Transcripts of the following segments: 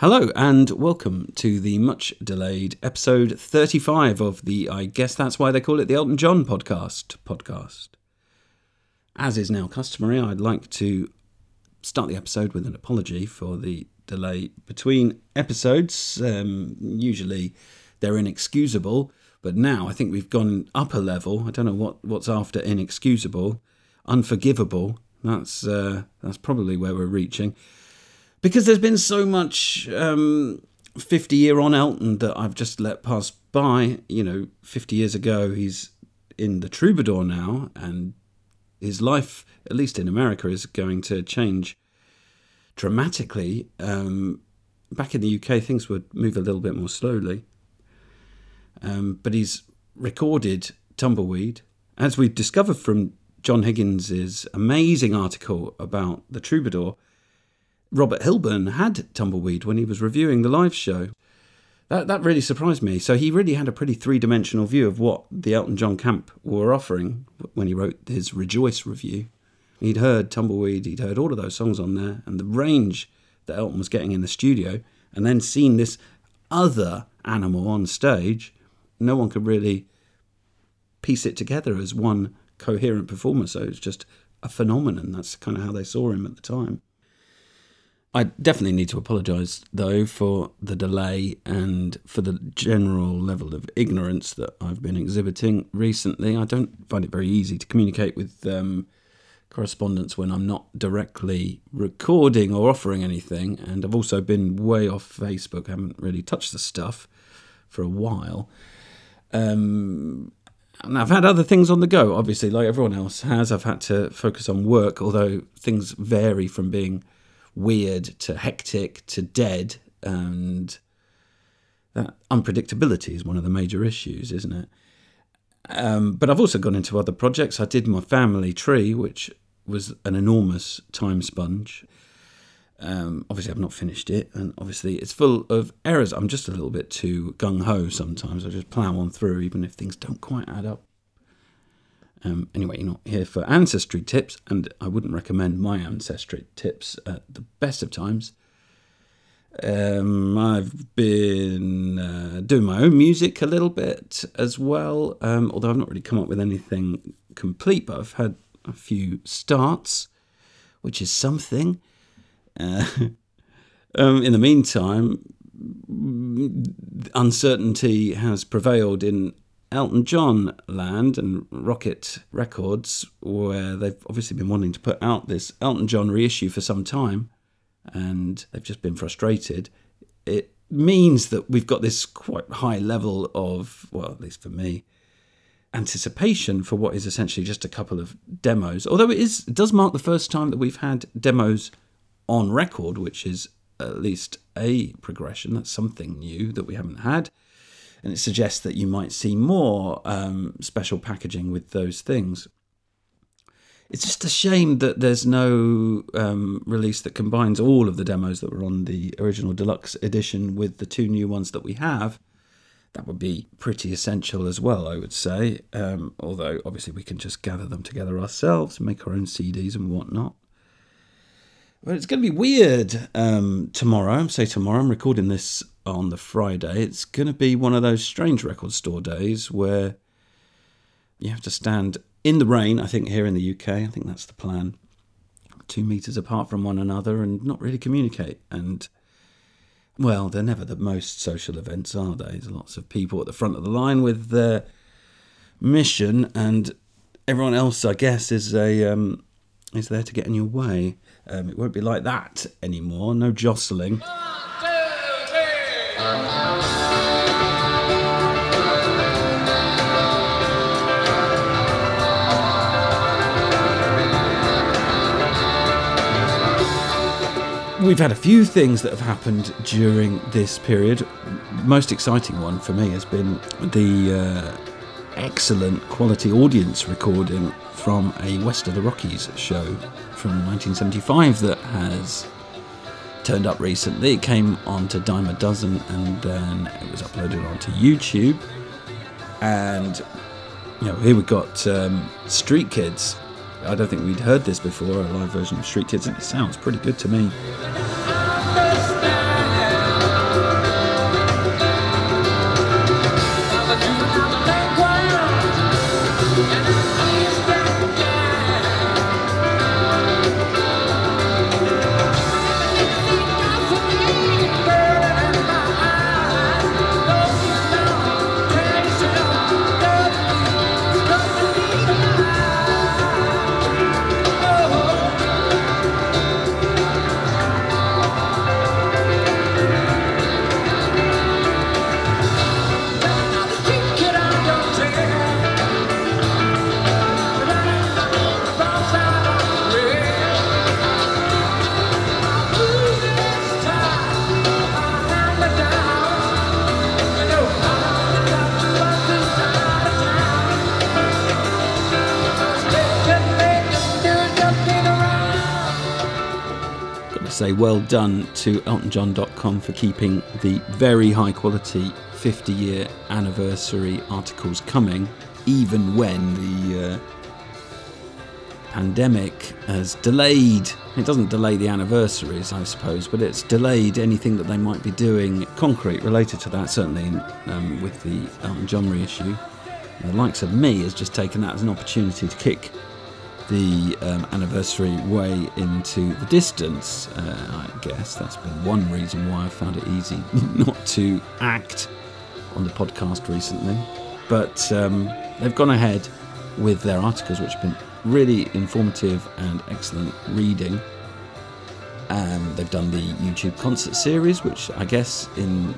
Hello and welcome to the much-delayed episode 35 of the I Guess That's Why They Call It the Elton John podcast. As is now customary, I'd like to start the episode with an apology for the delay between episodes. Usually they're inexcusable, but now I think we've gone up a level. I don't know what's after inexcusable. Unforgivable, that's probably where we're reaching. Because there's been so much 50 year on Elton that I've just let pass by. You know, 50 years ago, he's in the Troubadour now, and his life, at least in America, is going to change dramatically. Back in the UK, things would move a little bit more slowly. But he's recorded Tumbleweed, as we've discovered from John Higgins' amazing article about the Troubadour. Robert Hilburn had Tumbleweed when he was reviewing the live show. That really surprised me. So he really had a pretty three-dimensional view of what the Elton John camp were offering when he wrote his Rejoice review. He'd heard Tumbleweed, he'd heard all of those songs on there, and the range that Elton was getting in the studio, and then seen this other animal on stage. No one could really piece it together as one coherent performance, so it's just a phenomenon. That's kind of how they saw him at the time. I definitely need to apologise, though, for the delay and for the general level of ignorance that I've been exhibiting recently. I don't find it very easy to communicate with correspondence when I'm not directly recording or offering anything. And I've also been way off Facebook. I haven't really touched the stuff for a while. And I've had other things on the go, obviously, like everyone else has. I've had to focus on work, although things vary from being weird to hectic to dead, and that unpredictability is one of the major issues, isn't it? But I've also gone into other projects. I did my family tree, which was an enormous time sponge. Obviously, I've not finished it, and obviously it's full of errors. I'm just a little bit too gung-ho sometimes. I just plough on through, even if things don't quite add up. Anyway, you're not here for ancestry tips, and I wouldn't recommend my ancestry tips at the best of times. I've been doing my own music a little bit as well, although I've not really come up with anything complete, but I've had a few starts, which is something. In the meantime, uncertainty has prevailed in Elton John land and Rocket Records, where they've obviously been wanting to put out this Elton John reissue for some time, and they've just been frustrated. It means that we've got this quite high level of, well, at least for me, anticipation for what is essentially just a couple of demos. Although it does mark the first time that we've had demos on record, which is at least a progression. That's something new that we haven't had. And it suggests that you might see more special packaging with those things. It's just a shame that there's no release that combines all of the demos that were on the original deluxe edition with the two new ones that we have. That would be pretty essential as well, I would say. Although, obviously, we can just gather them together ourselves and make our own CDs and whatnot. But it's going to be weird tomorrow. Say tomorrow, I'm recording this on the Friday. It's going to be one of those strange record store days where you have to stand in the rain, I think, here in the UK. I think that's the plan. 2 meters apart from one another and not really communicate. And, well, they're never the most social events, are they? There's lots of people at the front of the line with their mission, and everyone else, I guess, is there to get in your way. It won't be like that anymore. No jostling. We've had a few things that have happened during this period. Most exciting one for me has been the excellent quality audience recording from a West of the Rockies show from 1975 that has turned up recently. It came onto Dime a Dozen and then it was uploaded onto YouTube. And, you know, here we've got Street Kids. I don't think we'd heard this before, a live version of Street Kids, and it sounds pretty good to me. say well done to eltonjohn.com for keeping the very high quality 50-year anniversary articles coming, even when the pandemic has delayed. It doesn't delay the anniversaries, I suppose, but it's delayed anything that they might be doing concrete related to that, certainly with the Elton John reissue. And the likes of me has just taken that as an opportunity to kick the anniversary way into the distance. I guess that's been one reason why I found it easy not to act on the podcast recently. But they've gone ahead with their articles, which have been really informative and excellent reading. They've done the YouTube concert series, which I guess in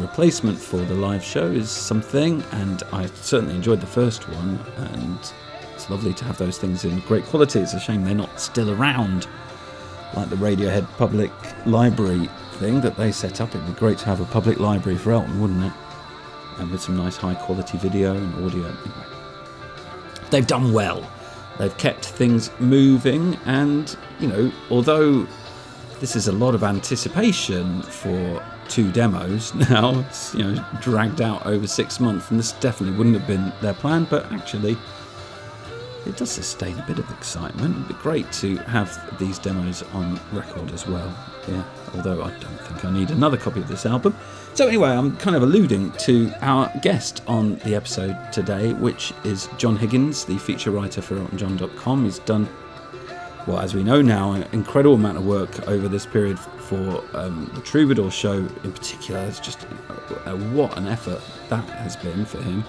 replacement for the live show is something, and I certainly enjoyed the first one, and it's lovely to have those things in great quality. It's a shame they're not still around, like the Radiohead public library thing that they set up. It'd be great to have a public library for Elton, wouldn't it? And with some nice high quality video and audio. Anyway, they've done well. They've kept things moving, and, you know, although this is a lot of anticipation for two demos now, it's, you know, dragged out over 6 months, and this definitely wouldn't have been their plan, but actually it does sustain a bit of excitement. It'd be great to have these demos on record as well. Yeah, although I don't think I need another copy of this album. So anyway, I'm kind of alluding to our guest on the episode today, which is John Higgins, the feature writer for eltonjohn.com. He's done, well, as we know now, an incredible amount of work over this period for the Troubadour show in particular. It's just what an effort that has been for him.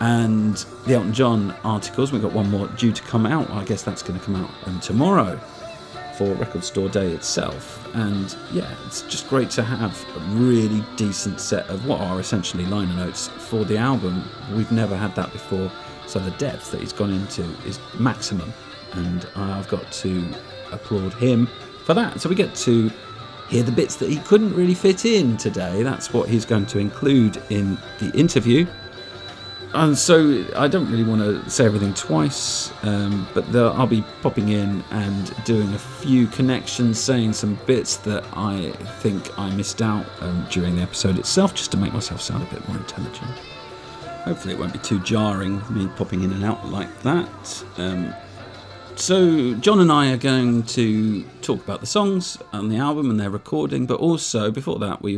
And the Elton John articles, we've got one more due to come out. Well, I guess that's going to come out tomorrow for Record Store Day itself. And yeah, it's just great to have a really decent set of what are essentially liner notes for the album. We've never had that before, so the depth that he's gone into is maximum, and I've got to applaud him for that. So we get to hear the bits that he couldn't really fit in today. That's what he's going to include in the interview. And so I don't really want to say everything twice, but I'll be popping in and doing a few connections, saying some bits that I think I missed out during the episode itself, just to make myself sound a bit more intelligent. Hopefully it won't be too jarring, me popping in and out like that. So John and I are going to talk about the songs on the album and their recording, but also before that we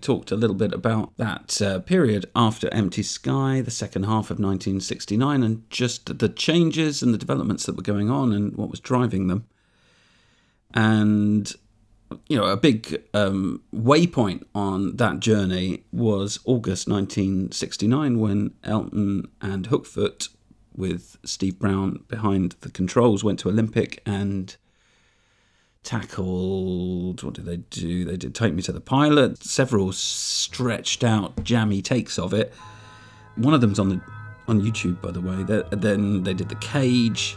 talked a little bit about that period after Empty Sky, the second half of 1969, and just the changes and the developments that were going on and what was driving them. And, you know, a big waypoint on that journey was August 1969, when Elton and Hookfoot, with Steve Brown behind the controls, went to Olympic and tackled, what did they do? They did Take Me to the Pilot, several stretched out jammy takes of it. One of them's on YouTube, by the way. Then they did The Cage,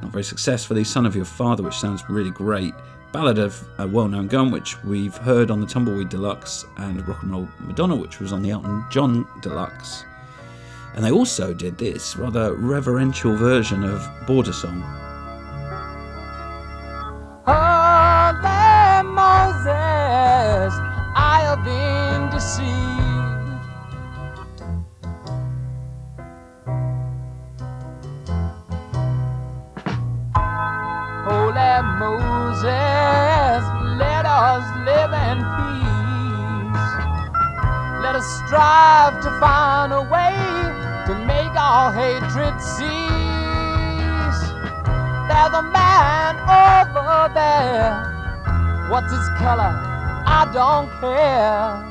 not very successfully, Son of Your Father, which sounds really great, Ballad of a Well-Known Gun, which we've heard on the Tumbleweed Deluxe, and Rock and Roll Madonna, which was on the Elton John Deluxe. And they also did this rather reverential version of Border Song. Oh, there, Moses, I have been deceived. Holy Moses, let us live in peace. Let us strive to find a way to make all hatred cease. There's a man over there, what's his color? I don't care.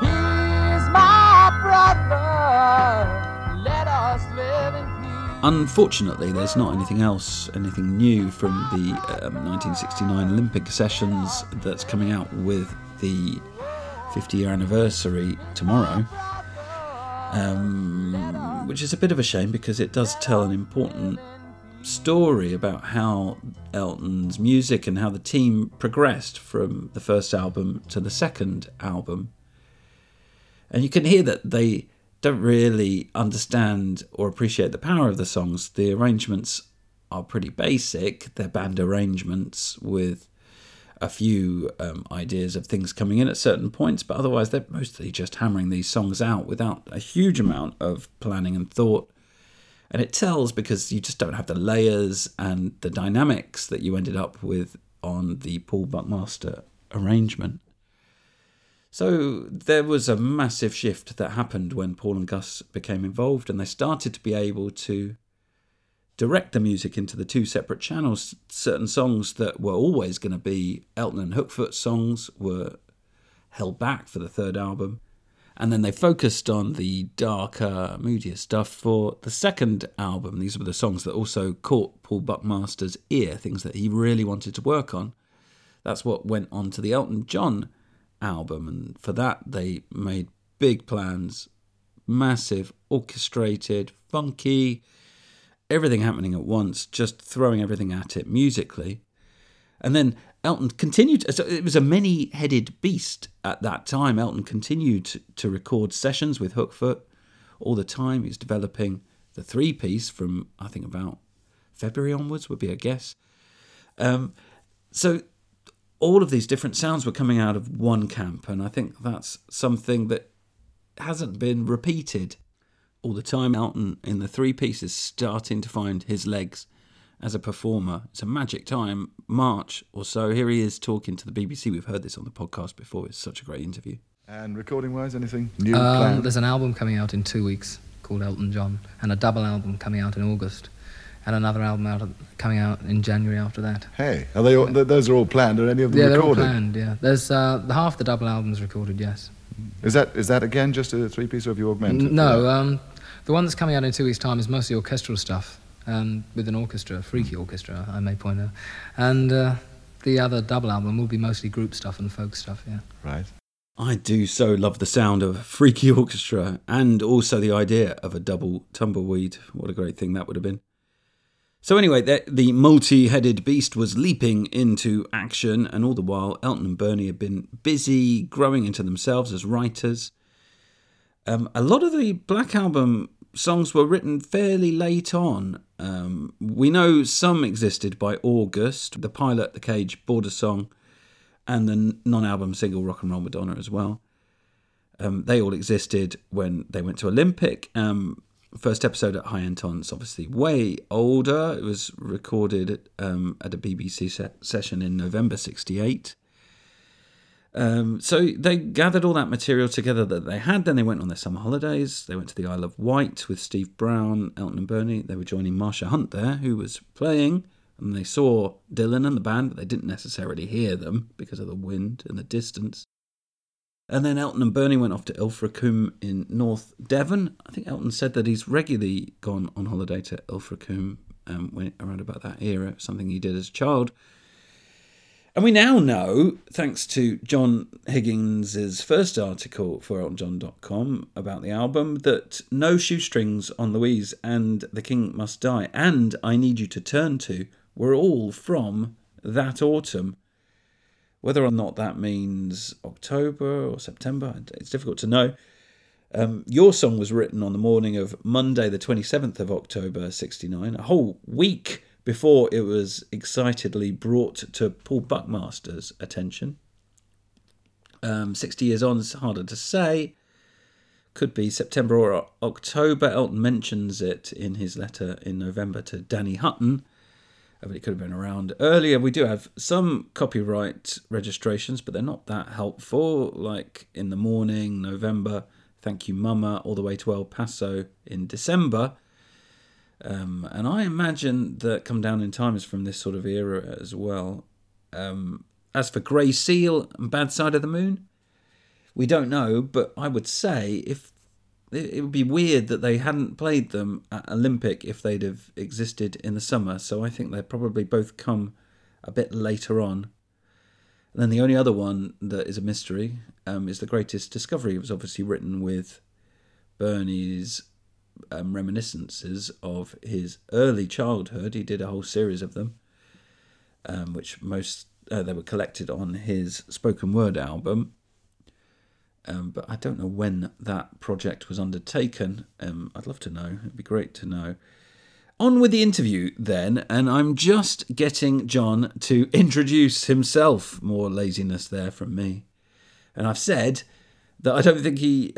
He's my brother, let us live in peace. Unfortunately, there's not anything new from the 1969 Olympic sessions that's coming out with the 50-year anniversary tomorrow. Which is a bit of a shame, because it does tell an important story about how Elton's music and how the team progressed from the first album to the second album. And you can hear that they don't really understand or appreciate the power of the songs. The arrangements are pretty basic. They're band arrangements with a few ideas of things coming in at certain points, but otherwise they're mostly just hammering these songs out without a huge amount of planning and thought. And it tells because you just don't have the layers and the dynamics that you ended up with on the Paul Buckmaster arrangement. So there was a massive shift that happened when Paul and Gus became involved, and they started to be able to direct the music into the two separate channels. Certain songs that were always going to be Elton and Hookfoot songs were held back for the third album. And then they focused on the darker, moodier stuff for the second album. These were the songs that also caught Paul Buckmaster's ear, things that he really wanted to work on. That's what went on to the Elton John album. And for that, they made big plans, massive, orchestrated, funky, everything happening at once, just throwing everything at it musically. And then Elton continued, so it was a many-headed beast at that time. Elton continued to record sessions with Hookfoot all the time. He was developing the three-piece from, I think, about February onwards would be a guess. So all of these different sounds were coming out of one camp, and I think that's something that hasn't been repeated all the time. Elton in the three-piece is starting to find his legs as a performer. It's a magic time, March or so. Here he is talking to the BBC. We've heard this on the podcast before. It's such a great interview. And recording-wise, anything new planned? There's an album coming out in 2 weeks called Elton John, and a double album coming out in August, and another album coming out in January after that. Hey, are they all, those are all planned? Are any of them recorded? Yeah, they're all planned, yeah. There's, half the double album's recorded, yes. Is that again, just a three-piece, or have you augmented? No, the one that's coming out in 2 weeks' time is mostly orchestral stuff. With an orchestra, a freaky orchestra, I may point out. And the other double album will be mostly group stuff and folk stuff, yeah. Right. I do so love the sound of a freaky orchestra, and also the idea of a double Tumbleweed. What a great thing that would have been. So anyway, the multi-headed beast was leaping into action, and all the while Elton and Bernie had been busy growing into themselves as writers. A lot of the Black Album songs were written fairly late on. We know some existed by August, the pilot, the Cage, Border Song, and the non-album single Rock and Roll Madonna as well. They all existed when they went to Olympic. First episode at High End Ton's obviously way older. It was recorded at a BBC session in November 1968. So they gathered all that material together that they had. Then they went on their summer holidays. They went to the Isle of Wight with Steve Brown, Elton and Bernie. They were joining Marsha Hunt there, who was playing, and they saw Dylan and the band, but they didn't necessarily hear them because of the wind and the distance. And then Elton and Bernie went off to Ilfracombe in North Devon. I think Elton said that he's regularly gone on holiday to Ilfracombe around about that era, something he did as a child. And we now know, thanks to John Higgins' first article for eltonjohn.com about the album, that No Shoestrings on Louise and The King Must Die and I Need You to Turn To were all from that autumn. Whether or not that means October or September, it's difficult to know. Your Song was written on the morning of Monday the 27th of October 1969, a whole week before it was excitedly brought to Paul Buckmaster's attention. 60 years on is harder to say. Could be September or October. Elton mentions it in his letter in November to Danny Hutton. But it could have been around earlier. We do have some copyright registrations, but they're not that helpful. Like In the Morning, November, Thank You Mama, all the way to El Paso in December. And I imagine that Come Down in Time is from this sort of era as well. As for Grey Seal and Bad Side of the Moon, we don't know, but I would say if it would be weird that they hadn't played them at Olympic if they'd have existed in the summer. So I think they probably both come a bit later on. And then the only other one that is a mystery is The Greatest Discovery. It was obviously written with Bernie's reminiscences of his early childhood. He did a whole series of them, which most they were collected on his spoken word album. But I don't know when that project was undertaken. I'd love to know. It'd be great to know. On with the interview then, and I'm just getting John to introduce himself. More laziness there from me. And I've said that I don't think he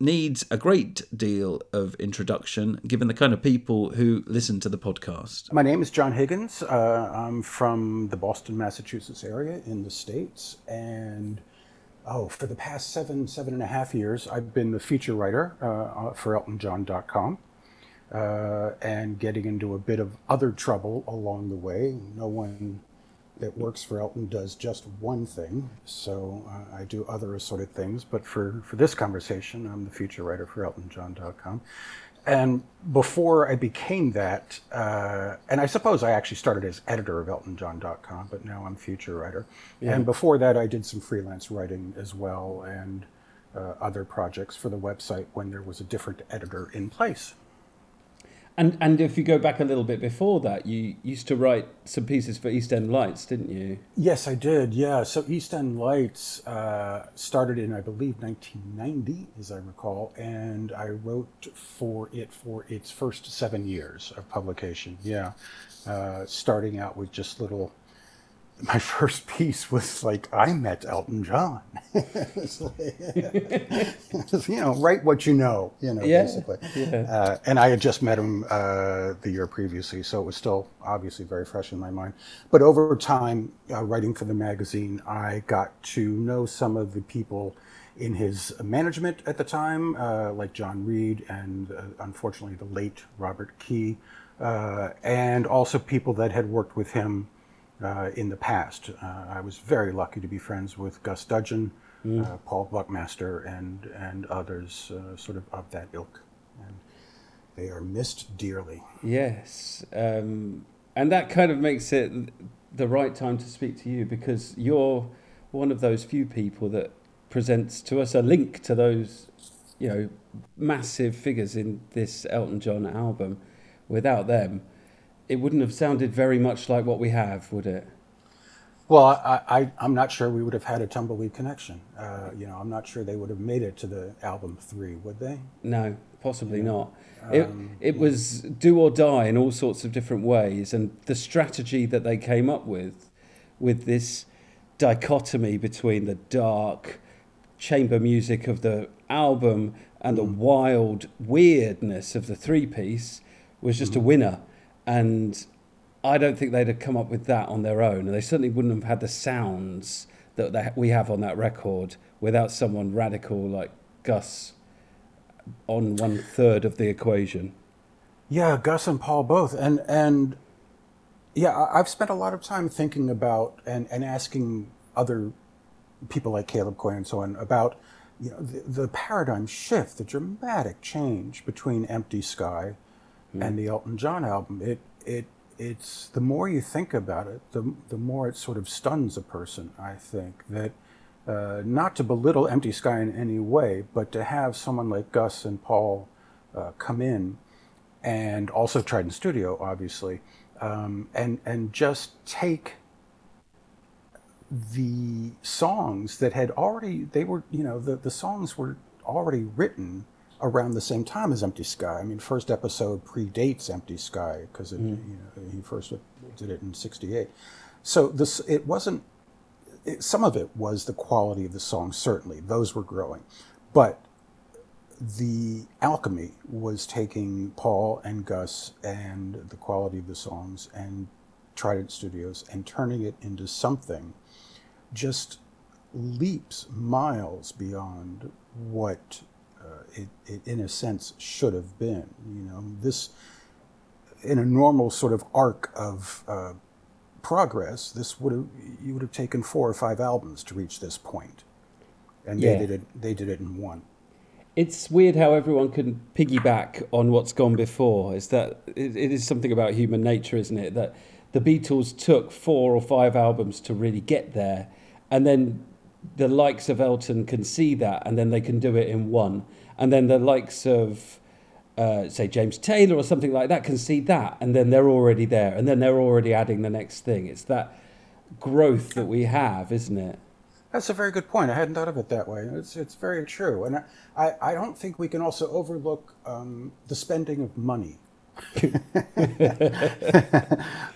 needs a great deal of introduction, given the kind of people who listen to the podcast. My name is John Higgins. I'm from the Boston, Massachusetts area in the States. And for the past seven and a half years, I've been the feature writer for eltonjohn.com. And getting into a bit of other trouble along the way. No one that works for Elton does just one thing, so I do other assorted things. But for this conversation, I'm the feature writer for eltonjohn.com. And before I became that, and I suppose I actually started as editor of eltonjohn.com, but now I'm feature writer. Yeah. And before that, I did some freelance writing as well and other projects for the website when there was a different editor in place. And if you go back a little bit before that, you used to write some pieces for East End Lights, didn't you? Yes, I did, yeah. So East End Lights started in, I believe, 1990, as I recall, and I wrote for it for its first 7 years of publication, yeah. Starting out with just little... My first piece was like, I met Elton John. Write what you know, yeah. Basically. Yeah. And I had just met him the year previously, so it was still obviously very fresh in my mind. But over time, writing for the magazine, I got to know some of the people in his management at the time, like John Reed and unfortunately the late Robert Key, and also people that had worked with him in the past. I was very lucky to be friends with Gus Dudgeon, Paul Buckmaster, and others sort of that ilk. And they are missed dearly. Yes. And that kind of makes it the right time to speak to you, because you're one of those few people that presents to us a link to those, massive figures in this Elton John album. Without them, it wouldn't have sounded very much like what we have, would it? Well, I'm not sure we would have had a Tumbleweed connection. I'm not sure they would have made it to the album 3, would they? No, possibly not. It was do or die in all sorts of different ways, and the strategy that they came up with this dichotomy between the dark chamber music of the album and the wild weirdness of the three-piece was just a winner. And I don't think they'd have come up with that on their own. And they certainly wouldn't have had the sounds that we have on that record without someone radical like Gus on one third of the equation. Yeah, Gus and Paul both. And yeah, I've spent a lot of time thinking about and asking other people like Caleb Coy and so on about the paradigm shift, the dramatic change between Empty Sky and the Elton John album. It's the more you think about it, the more it sort of stuns a person, I think, that not to belittle Empty Sky in any way, but to have someone like Gus and Paul come in, and also Trident Studio, obviously, and just take the songs that had already, they were, the songs were already written around the same time as Empty Sky. I mean, first episode predates Empty Sky because he first did it in '68. So some of it was the quality of the song, certainly. Those were growing. But the alchemy was taking Paul and Gus and the quality of the songs and Trident Studios and turning it into something just leaps, miles beyond what it in a sense should have been. This in a normal sort of arc of progress, you would have taken 4 or 5 albums to reach this point, and they did it in one. It's weird how everyone can piggyback on what's gone before. Is that it is something about human nature, isn't it, that the Beatles took 4 or 5 albums to really get there, and then the likes of Elton can see that, and then they can do it in one. And then the likes of, say, James Taylor or something like that can see that, and then they're already there, and then they're already adding the next thing. It's that growth that we have, isn't it? That's a very good point. I hadn't thought of it that way. It's very true. And I don't think we can also overlook the spending of money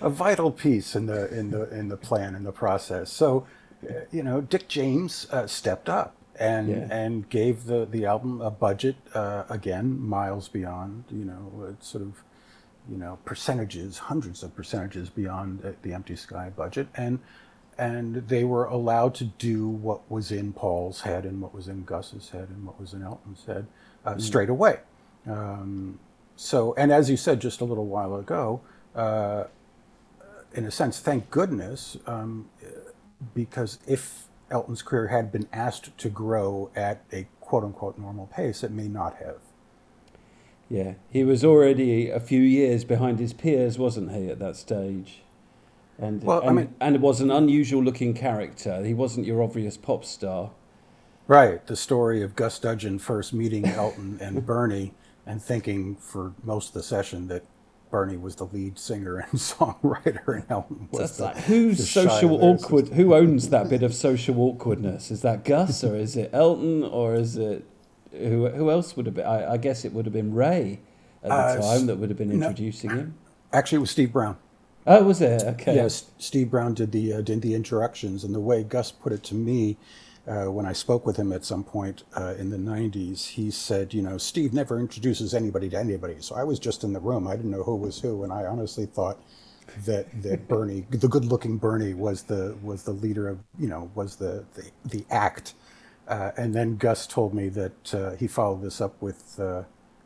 A vital piece in the plan and the process. So, you know, Dick James stepped up and gave the album a budget again, miles beyond, you know, sort of, you know, percentages, hundreds of percentages beyond the Empty Sky budget, and they were allowed to do what was in Paul's head and what was in Gus's head and what was in Elton's head straight away. So, and as you said just a little while ago, in a sense, thank goodness, because if Elton's career had been asked to grow at a quote-unquote normal pace, it may not have. Yeah, he was already a few years behind his peers, wasn't he, at that stage? And well, and it was an unusual-looking character. He wasn't your obvious pop star. Right, the story of Gus Dudgeon first meeting Elton and Bernie and thinking for most of the session that Bernie was the lead singer and songwriter and Elton was who owns that bit of social awkwardness? Is that Gus or is it Elton or is it who else would have been? I guess it would have been Ray at the time that would have been introducing him. Actually, it was Steve Brown. Oh, was it? Okay. Yes, Steve Brown did the introductions, and the way Gus put it to me when I spoke with him at some point in the 90s, he said, you know, Steve never introduces anybody to anybody. So I was just in the room. I didn't know who was who, and I honestly thought that Bernie, the good-looking Bernie, was the leader of, you know, was the act. And then Gus told me that he followed this up with,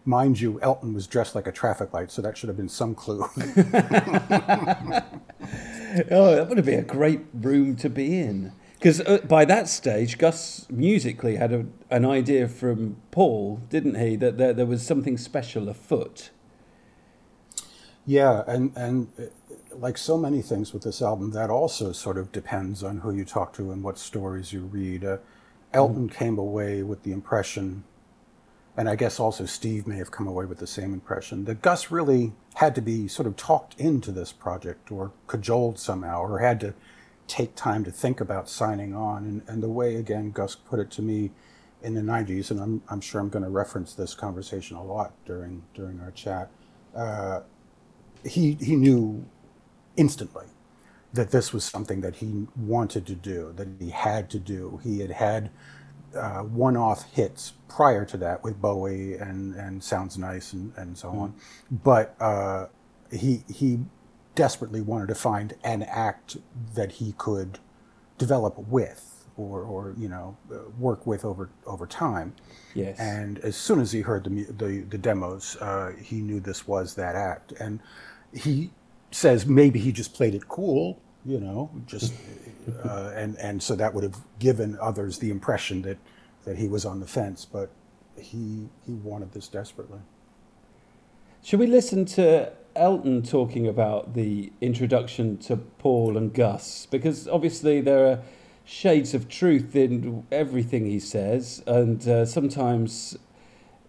mind you, Elton was dressed like a traffic light, so that should have been some clue. Oh, that would have been a great room to be in. Because by that stage, Gus musically had an idea from Paul, didn't he, that there was something special afoot. Yeah, and like so many things with this album, that also sort of depends on who you talk to and what stories you read. Elton came away with the impression, and I guess also Steve may have come away with the same impression, that Gus really had to be sort of talked into this project or cajoled somehow, or had to take time to think about signing on. And the way, again, Gus put it to me in the 90s, and I'm sure I'm going to reference this conversation a lot during our chat, he knew instantly that this was something that he wanted to do, that he had to do. He had had one-off hits prior to that with Bowie and Sounds Nice and so on. But he desperately wanted to find an act that he could develop with or you know, work with over time. Yes. And as soon as he heard the demos, he knew this was that act. And he says maybe he just played it cool, you know, just and so that would have given others the impression that he was on the fence, but he wanted this desperately. Should we listen to Elton talking about the introduction to Paul and Gus? Because obviously there are shades of truth in everything he says, and sometimes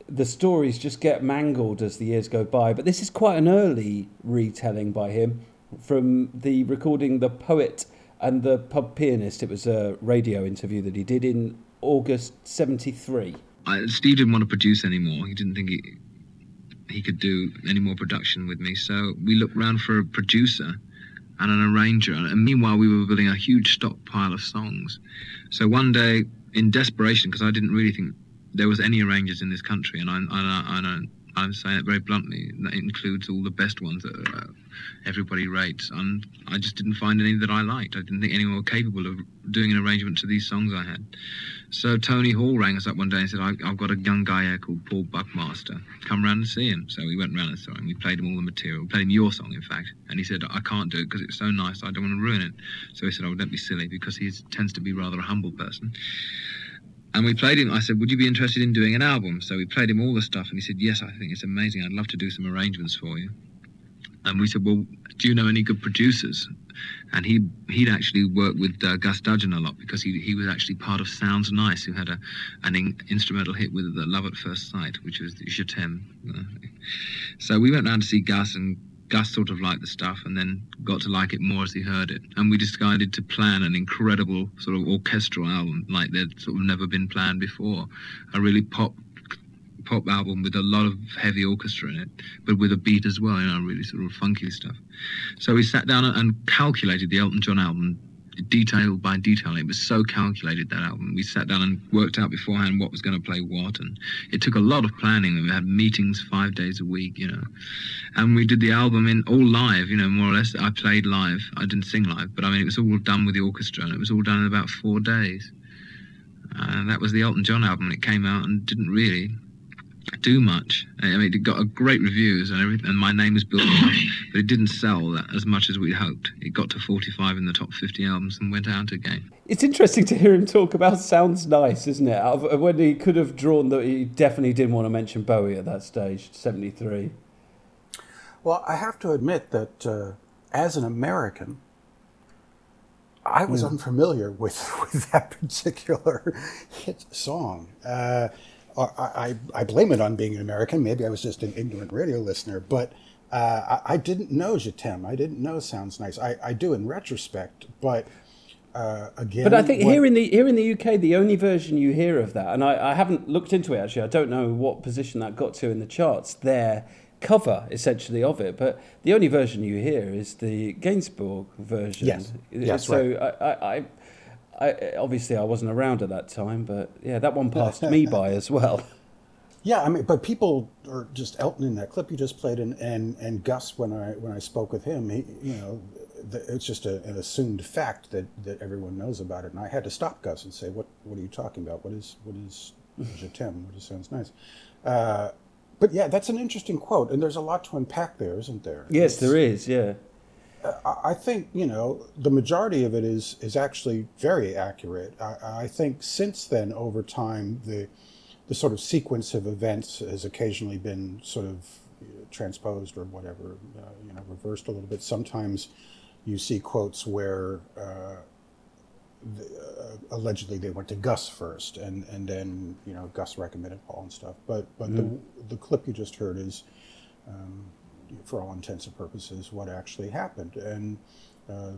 the stories just get mangled as the years go by. But this is quite an early retelling by him from the recording The Poet and the Pub Pianist. It was a radio interview that he did in August 73. Steve didn't want to produce anymore. He didn't think he could do any more production with me. So we looked round for a producer and an arranger. And meanwhile, we were building a huge stockpile of songs. So one day, in desperation, because I didn't really think there was any arrangers in this country, and I'm saying it very bluntly, that includes all the best ones that everybody rates, and I just didn't find any that I liked. I didn't think anyone were capable of doing an arrangement to these songs I had. So Tony Hall rang us up one day and said, I've got a young guy here called Paul Buckmaster. Come round and see him. So we went round and saw him. We played him all the material. We played him your song, in fact. And he said, I can't do it because it's so nice. I don't want to ruin it. So he said, oh, don't be silly, because he tends to be rather a humble person. And we played him. I said, would you be interested in doing an album? So we played him all the stuff, and he said, yes, I think it's amazing. I'd love to do some arrangements for you. And we said, well, do you know any good producers? And he'd actually worked with Gus Dudgeon a lot, because he was actually part of Sounds Nice, who had an instrumental hit with the Love at First Sight, which was Je T'aime. So we went round to see Gus, and Gus sort of liked the stuff and then got to like it more as he heard it. And we decided to plan an incredible sort of orchestral album like there'd sort of never been planned before. A really pop pop album with a lot of heavy orchestra in it, but with a beat as well, you know, really sort of funky stuff. So we sat down and calculated the Elton John album detail by detail. It was so calculated, that album. We sat down and worked out beforehand what was going to play what, and it took a lot of planning. We had meetings 5 days a week, you know, and we did the album in all live, you know, more or less. I played live. I didn't sing live, but I mean, it was all done with the orchestra, and it was all done in about 4 days. And that was the Elton John album, and it came out and didn't really do much. I mean, it got great reviews and everything, and my name was built up, but it didn't sell that as much as we'd hoped. It got to 45 in the top 50 albums and went out again. It's interesting to hear him talk about Sounds Nice, isn't it? When he could have drawn that, he definitely didn't want to mention Bowie at that stage, 73. Well, I have to admit that as an American, I was unfamiliar with that particular hit song. I blame it on being an American. Maybe I was just an ignorant radio listener, but I didn't know Jatem. I didn't know Sounds Nice. I do in retrospect, but again... But I think here in the UK, the only version you hear of that, and I haven't looked into it actually, I don't know what position that got to in the charts, their cover essentially of it, but the only version you hear is the Gainsbourg version. Yes, so right. I obviously I wasn't around at that time, but yeah, that one passed me by as well. Yeah, I mean, but people are just Elton in that clip you just played, and Gus, when I spoke with him, he, you know, it's just an assumed fact that everyone knows about it, and I had to stop Gus and say, what are you talking about? What is Jatem? What is Sounds Nice? But yeah, that's an interesting quote, and there's a lot to unpack there, isn't there? Yes, there is. Yeah. I think, you know, the majority of it is actually very accurate. I think since then, over time, the sort of sequence of events has occasionally been sort of transposed or whatever, you know, reversed a little bit. Sometimes you see quotes where allegedly they went to Gus first, and then, you know, Gus recommended Paul and stuff. But the clip you just heard is... for all intents and purposes, what actually happened. And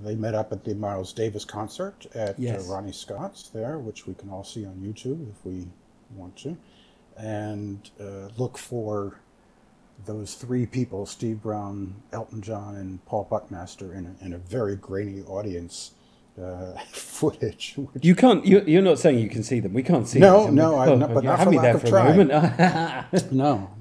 they met up at the Miles Davis concert at Ronnie Scott's there, which we can all see on YouTube if we want to. And look for those three people, Steve Brown, Elton John, and Paul Buckmaster, in a very grainy audience footage. Which... You're not saying you can see them. We can't see them. Not for lack of trying. No,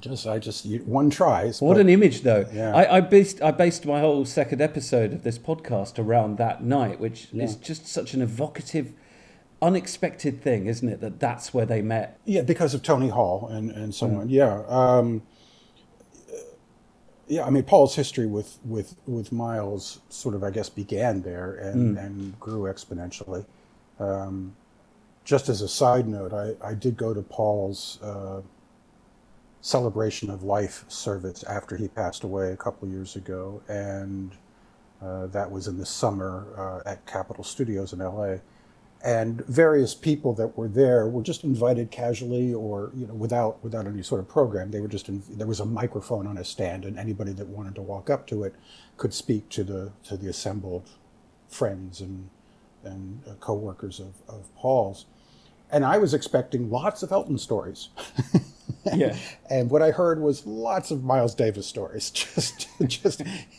one tries. What an image, though. Yeah. I based my whole second episode of this podcast around that night, which is just such an evocative, unexpected thing, isn't it? That's where they met. Yeah, because of Tony Hall and someone. Yeah. Yeah, I mean, Paul's history with Miles sort of, I guess, began there and grew exponentially. Just as a side note, I did go to Paul's celebration of life service after he passed away a couple of years ago, and that was in the summer at Capitol Studios in LA. And various people that were there were just invited casually, or, you know, without any sort of program. They were just there was a microphone on a stand, and anybody that wanted to walk up to it could speak to the assembled friends and co-workers of Paul's. And I was expecting lots of Elton stories. Yeah. And what I heard was lots of Miles Davis stories. Just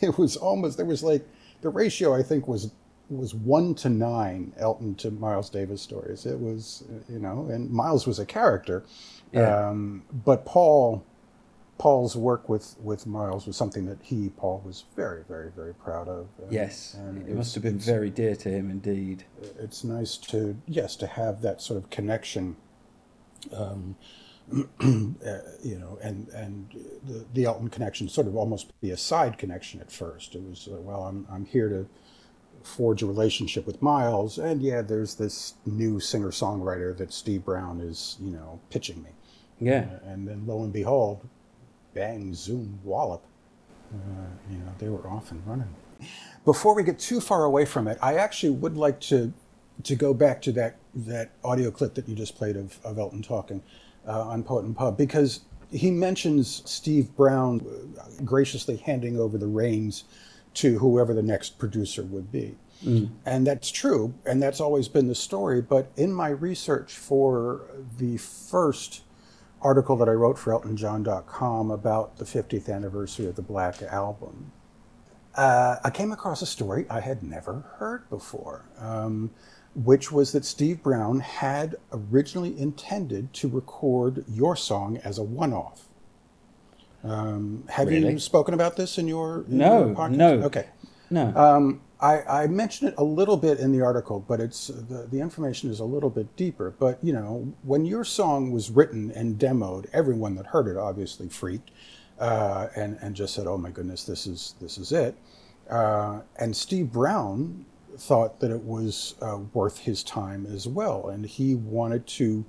it was almost, there was like the ratio, I think, was 1 to 9 Elton to Miles Davis stories. It was, you know, and Miles was a character, but Paul's work with Miles was something that Paul was very, very, very proud of. And it must have been very dear to him indeed. It's nice to have that sort of connection, you know, and the Elton connection sort of almost be a side connection at first. It was, I'm here to forge a relationship with Miles, and there's this new singer-songwriter that Steve Brown is, you know, pitching me. And then lo and behold, bang, zoom, wallop. You know, they were off and running. Before we get too far away from it, I actually would like to go back to that audio clip that you just played of Elton talking on Poet and Pub, because he mentions Steve Brown graciously handing over the reins to whoever the next producer would be. And that's true, and that's always been the story, but in my research for the first article that I wrote for eltonjohn.com about the 50th anniversary of the Black Album, I came across a story I had never heard before, which was that Steve Brown had originally intended to record your song as a one-off. Have you spoken about this in your podcast? No. I mention it a little bit in the article, but it's the information is a little bit deeper. But, you know, when your song was written and demoed, everyone that heard it obviously freaked and just said, oh, my goodness, this is it. And Steve Brown thought that it was worth his time as well. And he wanted to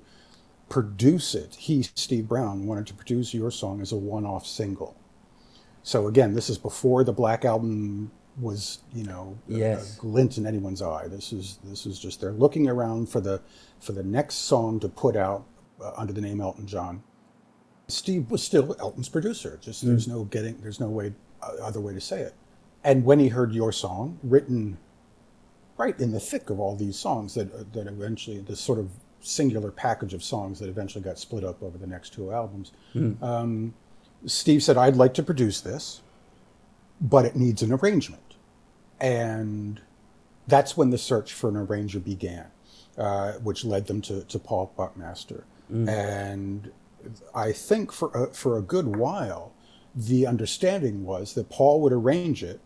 produce it. Steve Brown, wanted to produce your song as a one-off single. So again, this is before the Black Album was, a glint in anyone's eye. This is just they're looking around for the next song to put out under the name Elton John. Steve was still Elton's producer. Just there's no other way to say it. And when he heard your song, written right in the thick of all these songs that eventually this sort of singular package of songs that eventually got split up over the next two albums. Mm. Steve said, I'd like to produce this, but it needs an arrangement. And that's when the search for an arranger began, which led them to Paul Buckmaster. Mm. And I think for a good while, the understanding was that Paul would arrange it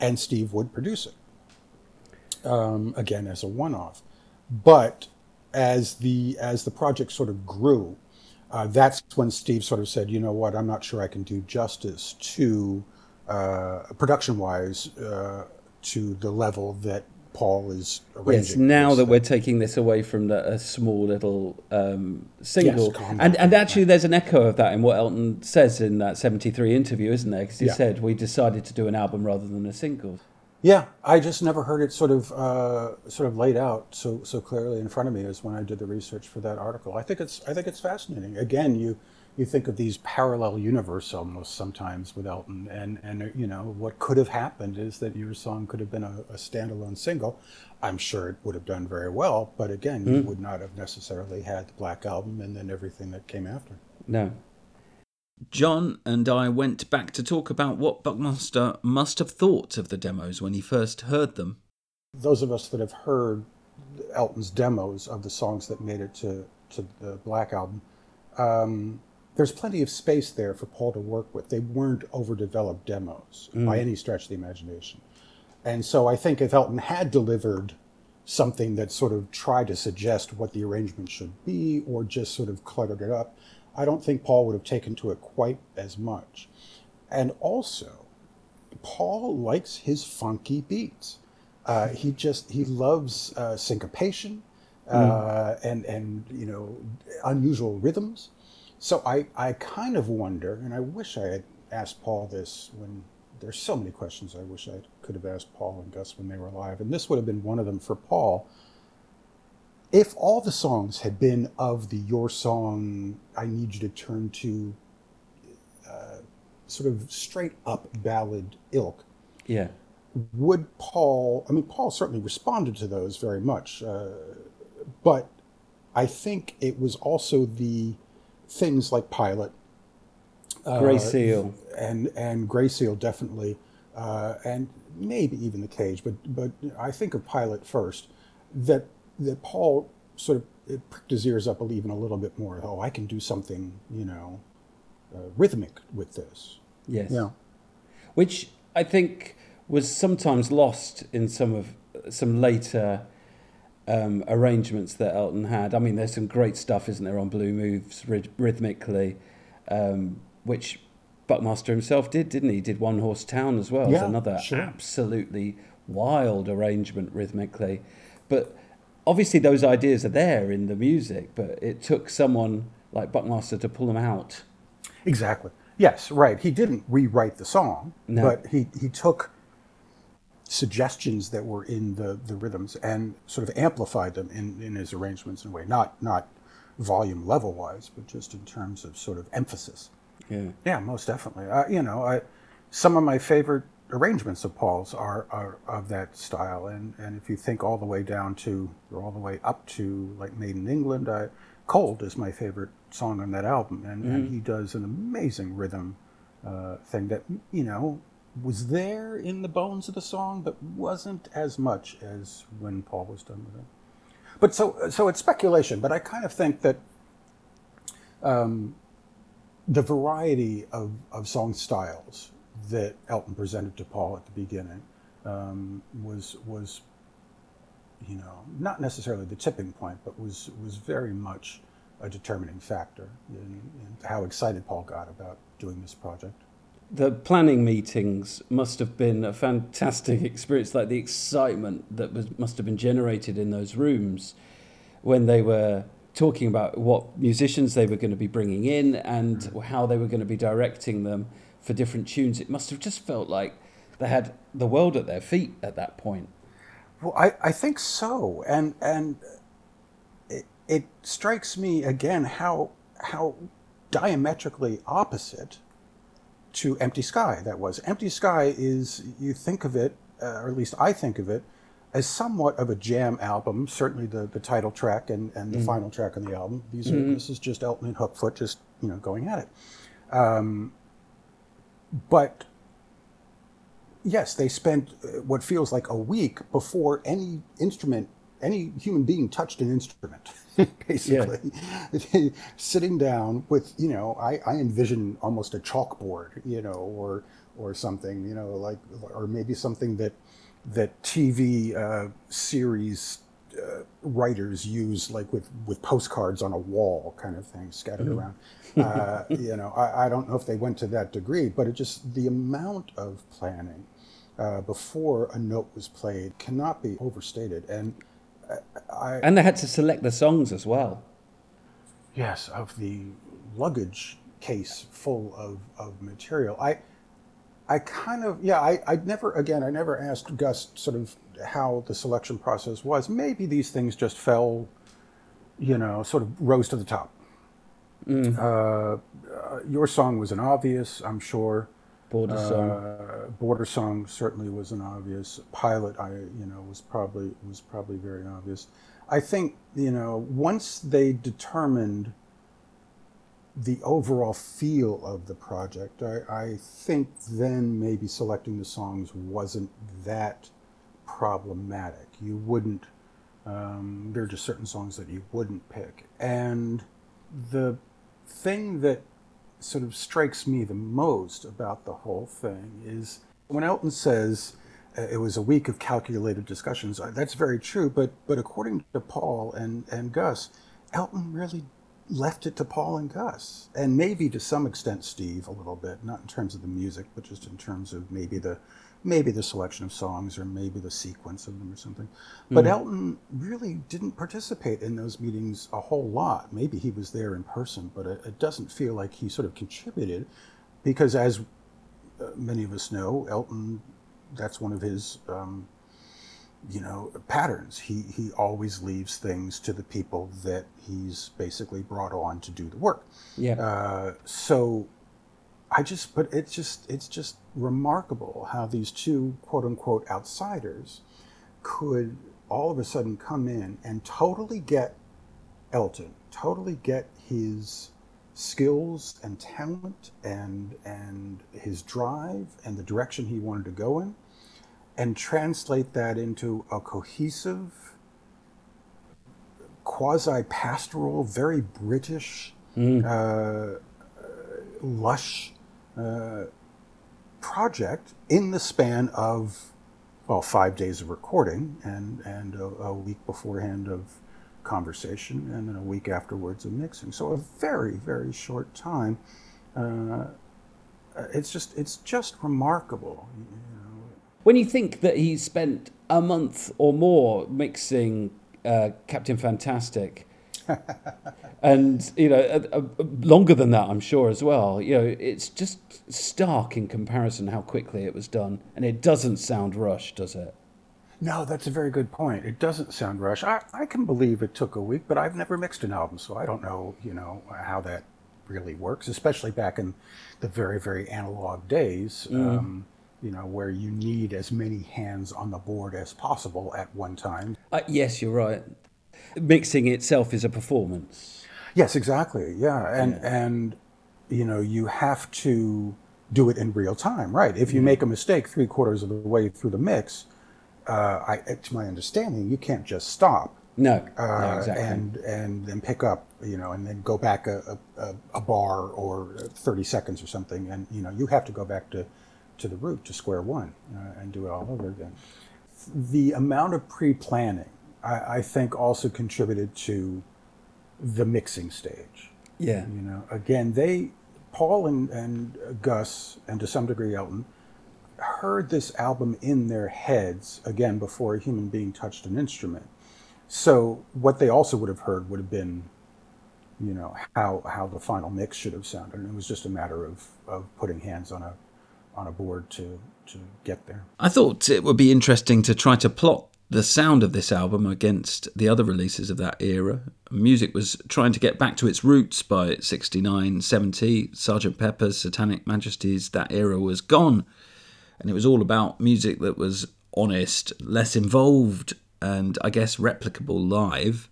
and Steve would produce it, again, as a one-off. But as the project sort of grew, that's when Steve sort of said, you know what, I'm not sure I can do justice to, production-wise, to the level that Paul is arranging. Yes, now that we're taking this away from a small little single. Yes, and actually there's an echo of that in what Elton says in that 73 interview, isn't there? Because he said, we decided to do an album rather than a single. Yeah, I just never heard it sort of laid out so clearly in front of me as when I did the research for that article. I think it's fascinating. Again, you think of these parallel universe almost sometimes with Elton, and you know what could have happened is that your song could have been a standalone single. I'm sure it would have done very well, but again, you would not have necessarily had the Black Album and then everything that came after. No. John and I went back to talk about what Buckmaster must have thought of the demos when he first heard them. Those of us that have heard Elton's demos of the songs that made it to the Black Album, there's plenty of space there for Paul to work with. They weren't overdeveloped demos by any stretch of the imagination. And so I think if Elton had delivered something that sort of tried to suggest what the arrangement should be or just sort of cluttered it up, I don't think Paul would have taken to it quite as much. And also, Paul likes his funky beats. He loves syncopation and unusual rhythms. So I kind of wonder, and I wish I had asked Paul this when there's so many questions I wish I could have asked Paul and Gus when they were alive, and this would have been one of them for Paul. If all the songs had been of the your song, I need you to turn to sort of straight up ballad ilk. Yeah. Would Paul, Paul certainly responded to those very much, but I think it was also the things like Pilot. Grey Seal. And Grey Seal definitely, and maybe even The Cage, but I think of Pilot first, that Paul sort of pricked his ears up even a little bit more. Oh, I can do something, rhythmic with this. Yes. Yeah. Which I think was sometimes lost in some later arrangements that Elton had. I mean, there's some great stuff, isn't there, on Blue Moves rhythmically, which Buckmaster himself did, didn't he? He did One Horse Town as well. Yeah, another absolutely wild arrangement rhythmically. But obviously, those ideas are there in the music, but it took someone like Buckmaster to pull them out. Exactly. Yes, right. He didn't rewrite the song, but he took suggestions that were in the rhythms and sort of amplified them in his arrangements in a way. Not volume level-wise, but just in terms of sort of emphasis. Yeah, most definitely. Some of my favorite arrangements of Paul's are of that style, and if you think all the way up to like Made in England, I Cold is my favorite song on that album, and he does an amazing rhythm thing that, you know, was there in the bones of the song, but wasn't as much as when Paul was done with it. But so it's speculation, but I kind of think that the variety of song styles that Elton presented to Paul at the beginning was, you know, not necessarily the tipping point, but was very much a determining factor in how excited Paul got about doing this project. The planning meetings must have been a fantastic experience, like the excitement that must have been generated in those rooms when they were talking about what musicians they were going to be bringing in and how they were going to be directing them for different tunes. It must have just felt like they had the world at their feet at that point. Well, I think so. And it strikes me again how diametrically opposite to Empty Sky that was. Empty Sky is, you think of it, or at least I think of it, as somewhat of a jam album, certainly the title track and the final track on the album. This is just Elton and Hookfoot just, you know, going at it. But yes, they spent what feels like a week before any instrument, any human being touched an instrument, basically. Yeah. Sitting down with, you know, I envision almost a chalkboard, you know, or something, you know, like, or maybe something that TV series writers use, like with postcards on a wall kind of thing scattered around. You know, I don't know if they went to that degree, but it just, the amount of planning before a note was played cannot be overstated. And they had to select the songs as well. Yes, of the luggage case full of material. I never asked Gus sort of how the selection process was. Maybe these things just fell, you know, sort of rose to the top. Mm. Your song was an obvious, I'm sure. Border Song certainly was an obvious. Pilot, was probably very obvious. I think, you know, once they determined the overall feel of the project, I think then maybe selecting the songs wasn't that problematic. You wouldn't, there are just certain songs that you wouldn't pick. And the thing that sort of strikes me the most about the whole thing is when Elton says it was a week of calculated discussions, that's very true, but according to Paul and Gus, Elton really left it to Paul and Gus, and maybe to some extent Steve a little bit, not in terms of the music, but just in terms of maybe the selection of songs or maybe the sequence of them or something. But Elton really didn't participate in those meetings a whole lot. Maybe he was there in person, but it doesn't feel like he sort of contributed, because as many of us know, Elton, that's one of his you know, patterns. He always leaves things to the people that he's basically brought on to do the work. Yeah. It's just remarkable how these two quote unquote outsiders could all of a sudden come in and totally get Elton, totally get his skills and talent and his drive and the direction he wanted to go in, and translate that into a cohesive, quasi-pastoral, very British, lush project in the span of, 5 days of recording and a week beforehand of conversation, and then a week afterwards of mixing. So a very, very short time. It's just remarkable. When you think that he spent a month or more mixing Captain Fantastic, and, you know, longer than that, I'm sure, as well, you know, it's just stark in comparison how quickly it was done. And it doesn't sound rushed, does it? No, that's a very good point. It doesn't sound rushed. I can believe it took a week, but I've never mixed an album, so I don't know, you know, how that really works, especially back in the very, very analog days. You know, where you need as many hands on the board as possible at one time. Yes, you're right. Mixing itself is a performance. Yes, exactly. Yeah. And you know, you have to do it in real time, right? If you make a mistake 3/4 of the way through the mix, to my understanding, you can't just stop. No, exactly. And then pick up, you know, and then go back a bar or 30 seconds or something. And, you know, you have to go back to the root, to square one, and do it all over again. The amount of pre-planning, I think, also contributed to the mixing stage. Yeah. You know, again, Paul and Gus, and to some degree Elton, heard this album in their heads, again, before a human being touched an instrument. So what they also would have heard would have been, you know, how the final mix should have sounded. And it was just a matter of putting hands on a board to get there. I thought it would be interesting to try to plot the sound of this album against the other releases of that era. Music was trying to get back to its roots by 69, 70. Sgt. Pepper's, Satanic Majesties, that era was gone. And it was all about music that was honest, less involved, and I guess replicable live.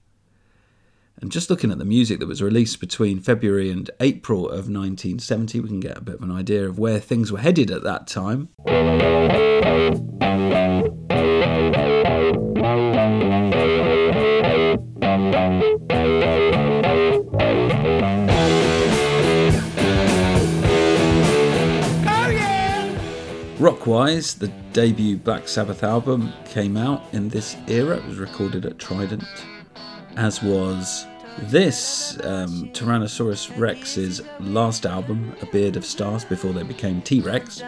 And just looking at the music that was released between February and April of 1970, we can get a bit of an idea of where things were headed at that time. Rockwise, the debut Black Sabbath album, came out in this era. It was recorded at Trident, as was this, Tyrannosaurus Rex's last album, A Beard of Stars, before they became T-Rex.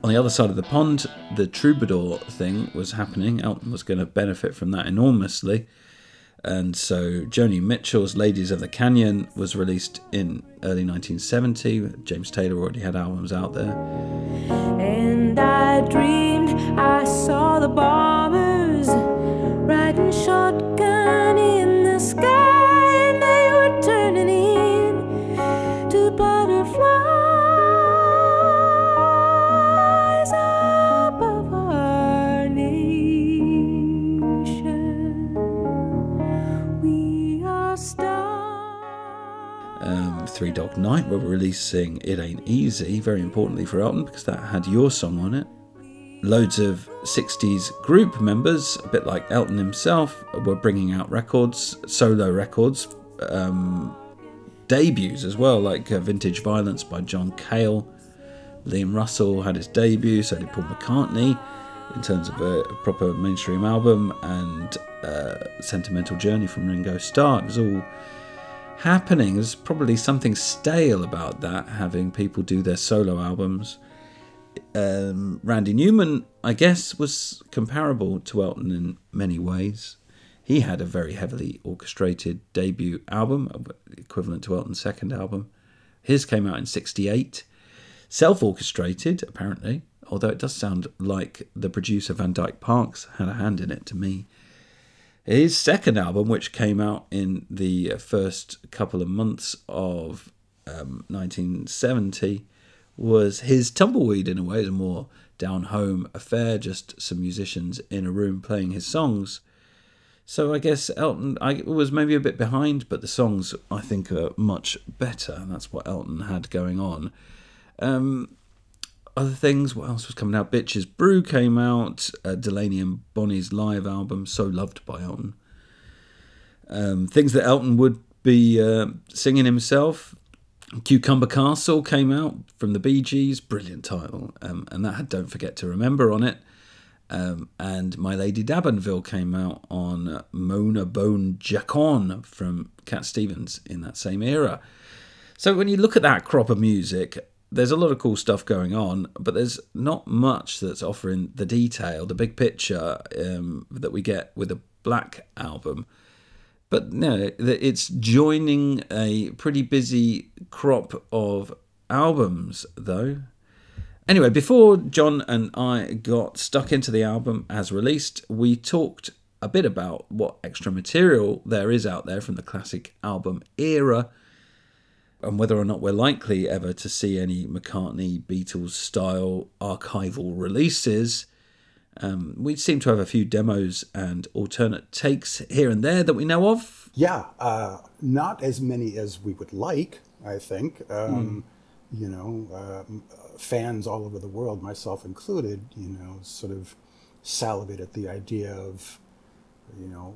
On the other side of the pond, the Troubadour thing was happening. Elton was going to benefit from that enormously. And so Joni Mitchell's Ladies of the Canyon was released in early 1970. James Taylor already had albums out there. And I dreamed I saw the bombers riding shotgun in the sky, and they were turning in to butterflies above our nation. We are stars. Three Dog Night were releasing It Ain't Easy, very importantly for Elton, because that had your song on it. Loads of 60s group members, a bit like Elton himself, were bringing out records, solo records, debuts as well, like Vintage Violence by John Cale. Liam Russell had his debut, so did Paul McCartney, in terms of a proper mainstream album, and Sentimental Journey from Ringo Starr. It was all happening. There's probably something stale about that, having people do their solo albums. Randy Newman, I guess, was comparable to Elton in many ways. He had a very heavily orchestrated debut album, equivalent to Elton's second album. His came out in 68, self-orchestrated, apparently, although it does sound like the producer Van Dyke Parks had a hand in it to me. His second album, which came out in the first couple of months of 1970, was his Tumbleweed. In a way, is a more down-home affair, just some musicians in a room playing his songs. So I guess Elton was maybe a bit behind, but the songs, I think, are much better, and that's what Elton had going on. Other things, what else was coming out? Bitches Brew came out, Delaney and Bonnie's live album, so loved by Elton. Things that Elton would be singing himself. Cucumber Castle came out from the Bee Gees, brilliant title, and that had Don't Forget to Remember on it. And My Lady D'Abbonville came out on Mona Bone Jacon from Cat Stevens in that same era. So when you look at that crop of music, there's a lot of cool stuff going on, but there's not much that's offering the detail, the big picture that we get with a Black album. But no, it's joining a pretty busy crop of albums, though. Anyway, before John and I got stuck into the album as released, we talked a bit about what extra material there is out there from the classic album era, and whether or not we're likely ever to see any McCartney Beatles-style archival releases. We seem to have a few demos and alternate takes here and there that we know of. Yeah, not as many as we would like, I think. You know, fans all over the world, myself included, you know, sort of salivate at the idea of, you know,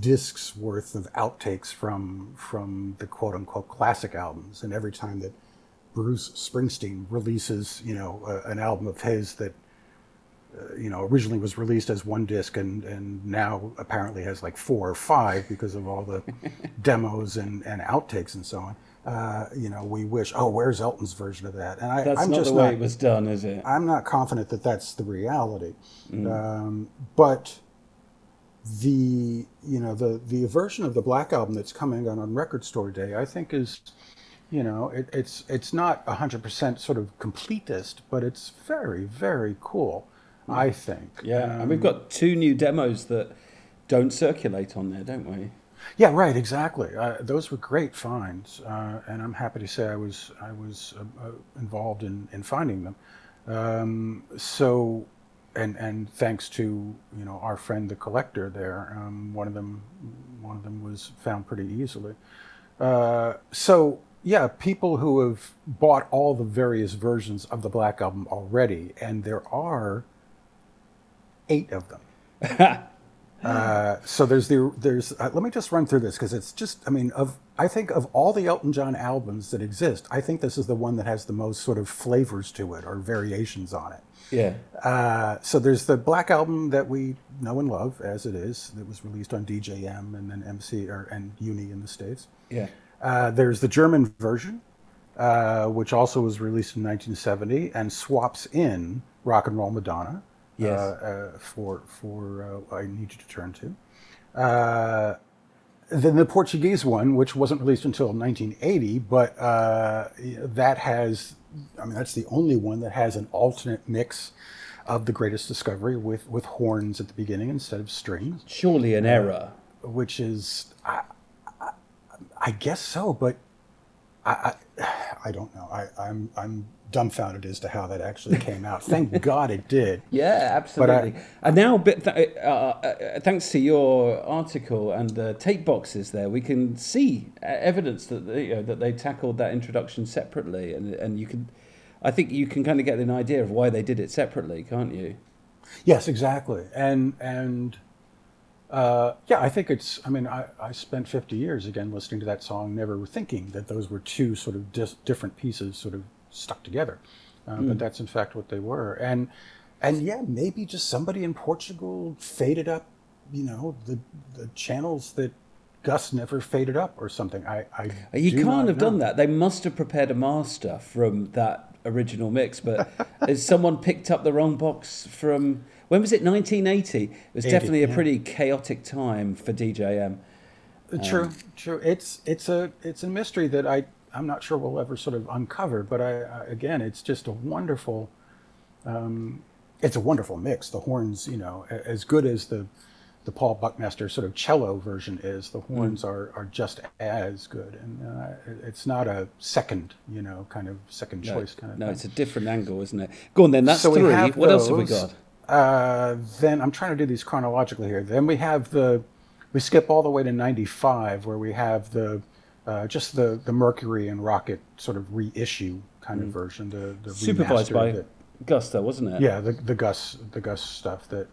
discs worth of outtakes from the quote-unquote classic albums. And every time that Bruce Springsteen releases, you know, an album of his that, you know, originally was released as one disc and now apparently has like 4 or 5 because of all the demos and outtakes and so on. You know, we wish, oh, where's Elton's version of that? And I'm not just the way it was done, is it? I'm not confident that that's the reality. But the, you know, the version of the Black Album that's coming on Record Store Day, I think is, you know, it's not 100% sort of completist, but it's very, very cool. I think. Yeah, and we've got 2 new demos that don't circulate on there, don't we? Yeah, right, exactly. Those were great finds, and I'm happy to say I was involved in finding them. So, and thanks to, you know, our friend the collector there, one of them was found pretty easily. So yeah, people who have bought all the various versions of the Black Album already, and there are 8 of them. So there's let me just run through this because it's just, I mean, I think of all the Elton John albums that exist, I think this is the one that has the most sort of flavors to it or variations on it. Yeah. So there's the Black Album that we know and love as it is, that was released on DJM and then MC and Uni in the States. Yeah. There's the German version, which also was released in 1970 and swaps in Rock and Roll Madonna. Yes. For I Need You to Turn To. Then the Portuguese one, which wasn't released until 1980, but that has, I mean, that's the only one that has an alternate mix of The Greatest Discovery with horns at the beginning instead of strings. Surely an error. Which is, I guess so, but I don't know. I'm dumbfounded as to how that actually came out. Thank God it did. Yeah, absolutely. And now, thanks to your article and the tape boxes there, we can see evidence that that they tackled that introduction separately, and you can, I think you can kind of get an idea of why they did it separately, can't you? Yes, exactly. And yeah, I think it's, I mean, I spent 50 years again listening to that song, never thinking that those were 2 sort of different pieces sort of stuck together, but that's in fact what they were. And yeah, maybe just somebody in Portugal faded up, you know, the channels that Gus never faded up or something. I you can't have done that. They must have prepared a master from that original mix, but someone picked up the wrong box from, when was it, 1980? It was definitely a pretty chaotic time for DJM. True. It's a mystery that I'm not sure we'll ever sort of uncover, but again, it's just a wonderful, mix. The horns, you know, as good as the Paul Buckmaster sort of cello version is, the horns are just as good. And it's not a second, you know, kind of second choice kind of thing. No, it's a different angle, isn't it? Go on then, that's 3. What else have we got? Then I'm trying to do these chronologically here. Then we have we skip all the way to 95 where we have just the Mercury and Rocket sort of reissue kind of version, the supervised by Gus, though, wasn't it? Yeah, the Gus stuff that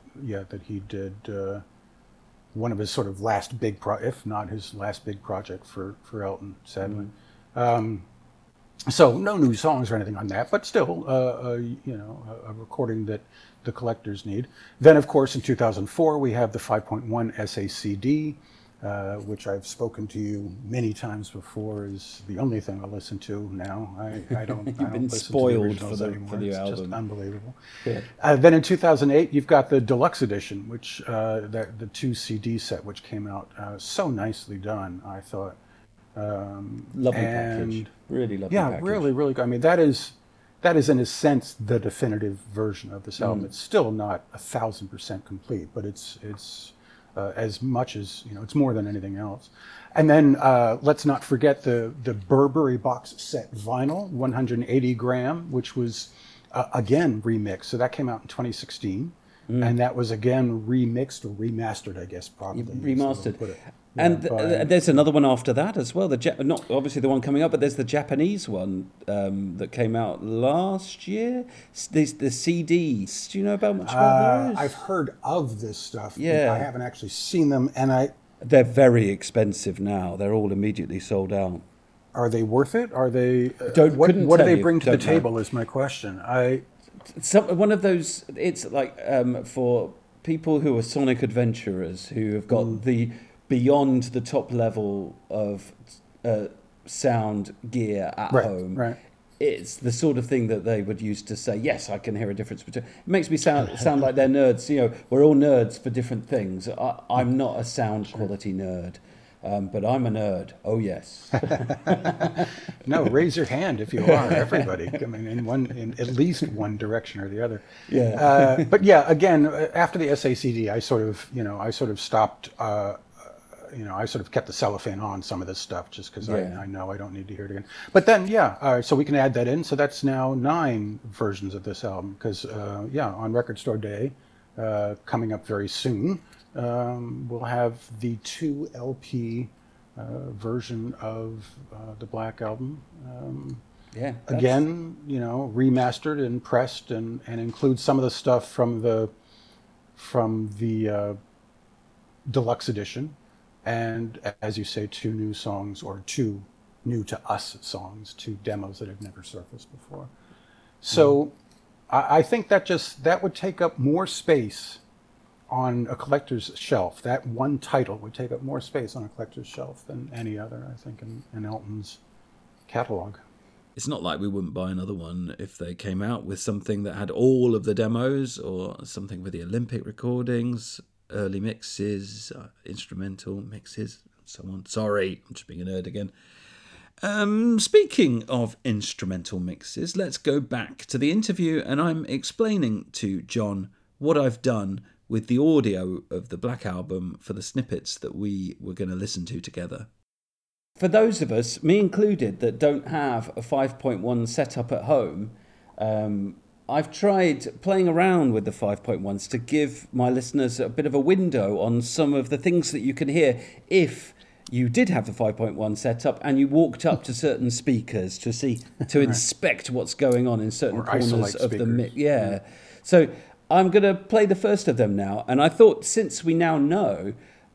he did, one of his sort of last big if not his last big project for Elton, sadly. So no new songs or anything on that, but still, you know, a recording that the collectors need. Then, of course, in 2004 we have the 5.1 SACD. Which I've spoken to you many times before is the only thing I listen to now. I don't. You've I don't been listen spoiled to the for the anymore. For the it's album. Just unbelievable. Yeah. Then in 2008, you've got the deluxe edition, which the 2 CD set, which came out so nicely done. I thought. Lovely package. Really lovely. Yeah, package. Really, really good. I mean, that is in a sense the definitive version of this album. It's still not 1,000% complete, but it's as much as, you know, it's more than anything else. And then let's not forget the Burberry box set vinyl, 180 gram, which was, again, remixed. So that came out in 2016. Mm. And that was, again, remixed or remastered, I guess, probably. Remastered. Put it, and there's another one after that as well. Not obviously the one coming up, but there's the Japanese one that came out last year. The CDs. Do you know about much about those? I've heard of this stuff. Yeah. But I haven't actually seen them. And they're very expensive now. They're all immediately sold out. Are they worth it? Are they? What do they bring to the table is my question. One of those, it's like for people who are sonic adventurers who have got the beyond the top level of sound gear at home. Right. It's the sort of thing that they would use to say, yes, I can hear a difference between. It makes me sound like they're nerds. You know, we're all nerds for different things. I'm not a sound quality nerd. But I'm a nerd. Oh, yes. No, raise your hand if you are, everybody. I mean, in at least one direction or the other. Yeah. But yeah, again, after the SACD, I sort of stopped, I sort of kept the cellophane on some of this stuff just because I know I don't need to hear it again. But then, so we can add that in. So that's now 9 versions of this album because, on Record Store Day, coming up very soon, we'll have the 2 LP version of the Black Album. Again, remastered and pressed, and includes some of the stuff from the deluxe edition, and as you say, 2 new songs, or 2 new to us songs, 2 demos that have never surfaced before. So, I think that would take up more space on a collector's shelf. That one title would take up more space on a collector's shelf than any other, I think, in Elton's catalog. It's not like we wouldn't buy another one if they came out with something that had all of the demos, or something with the Olympic recordings, early mixes, instrumental mixes, so on. Sorry, I'm just being a nerd again. Speaking of instrumental mixes, let's go back to the interview, and I'm explaining to John what I've done with the audio of the Black Album for the snippets that we were going to listen to together. For those of us, me included, that don't have a 5.1 setup at home, I've tried playing around with the 5.1s to give my listeners a bit of a window on some of the things that you can hear if you did have the 5.1 setup and you walked up to certain speakers to inspect what's going on in certain corners of the mix. Yeah. So I'm going to play the first of them now. And I thought, since we now know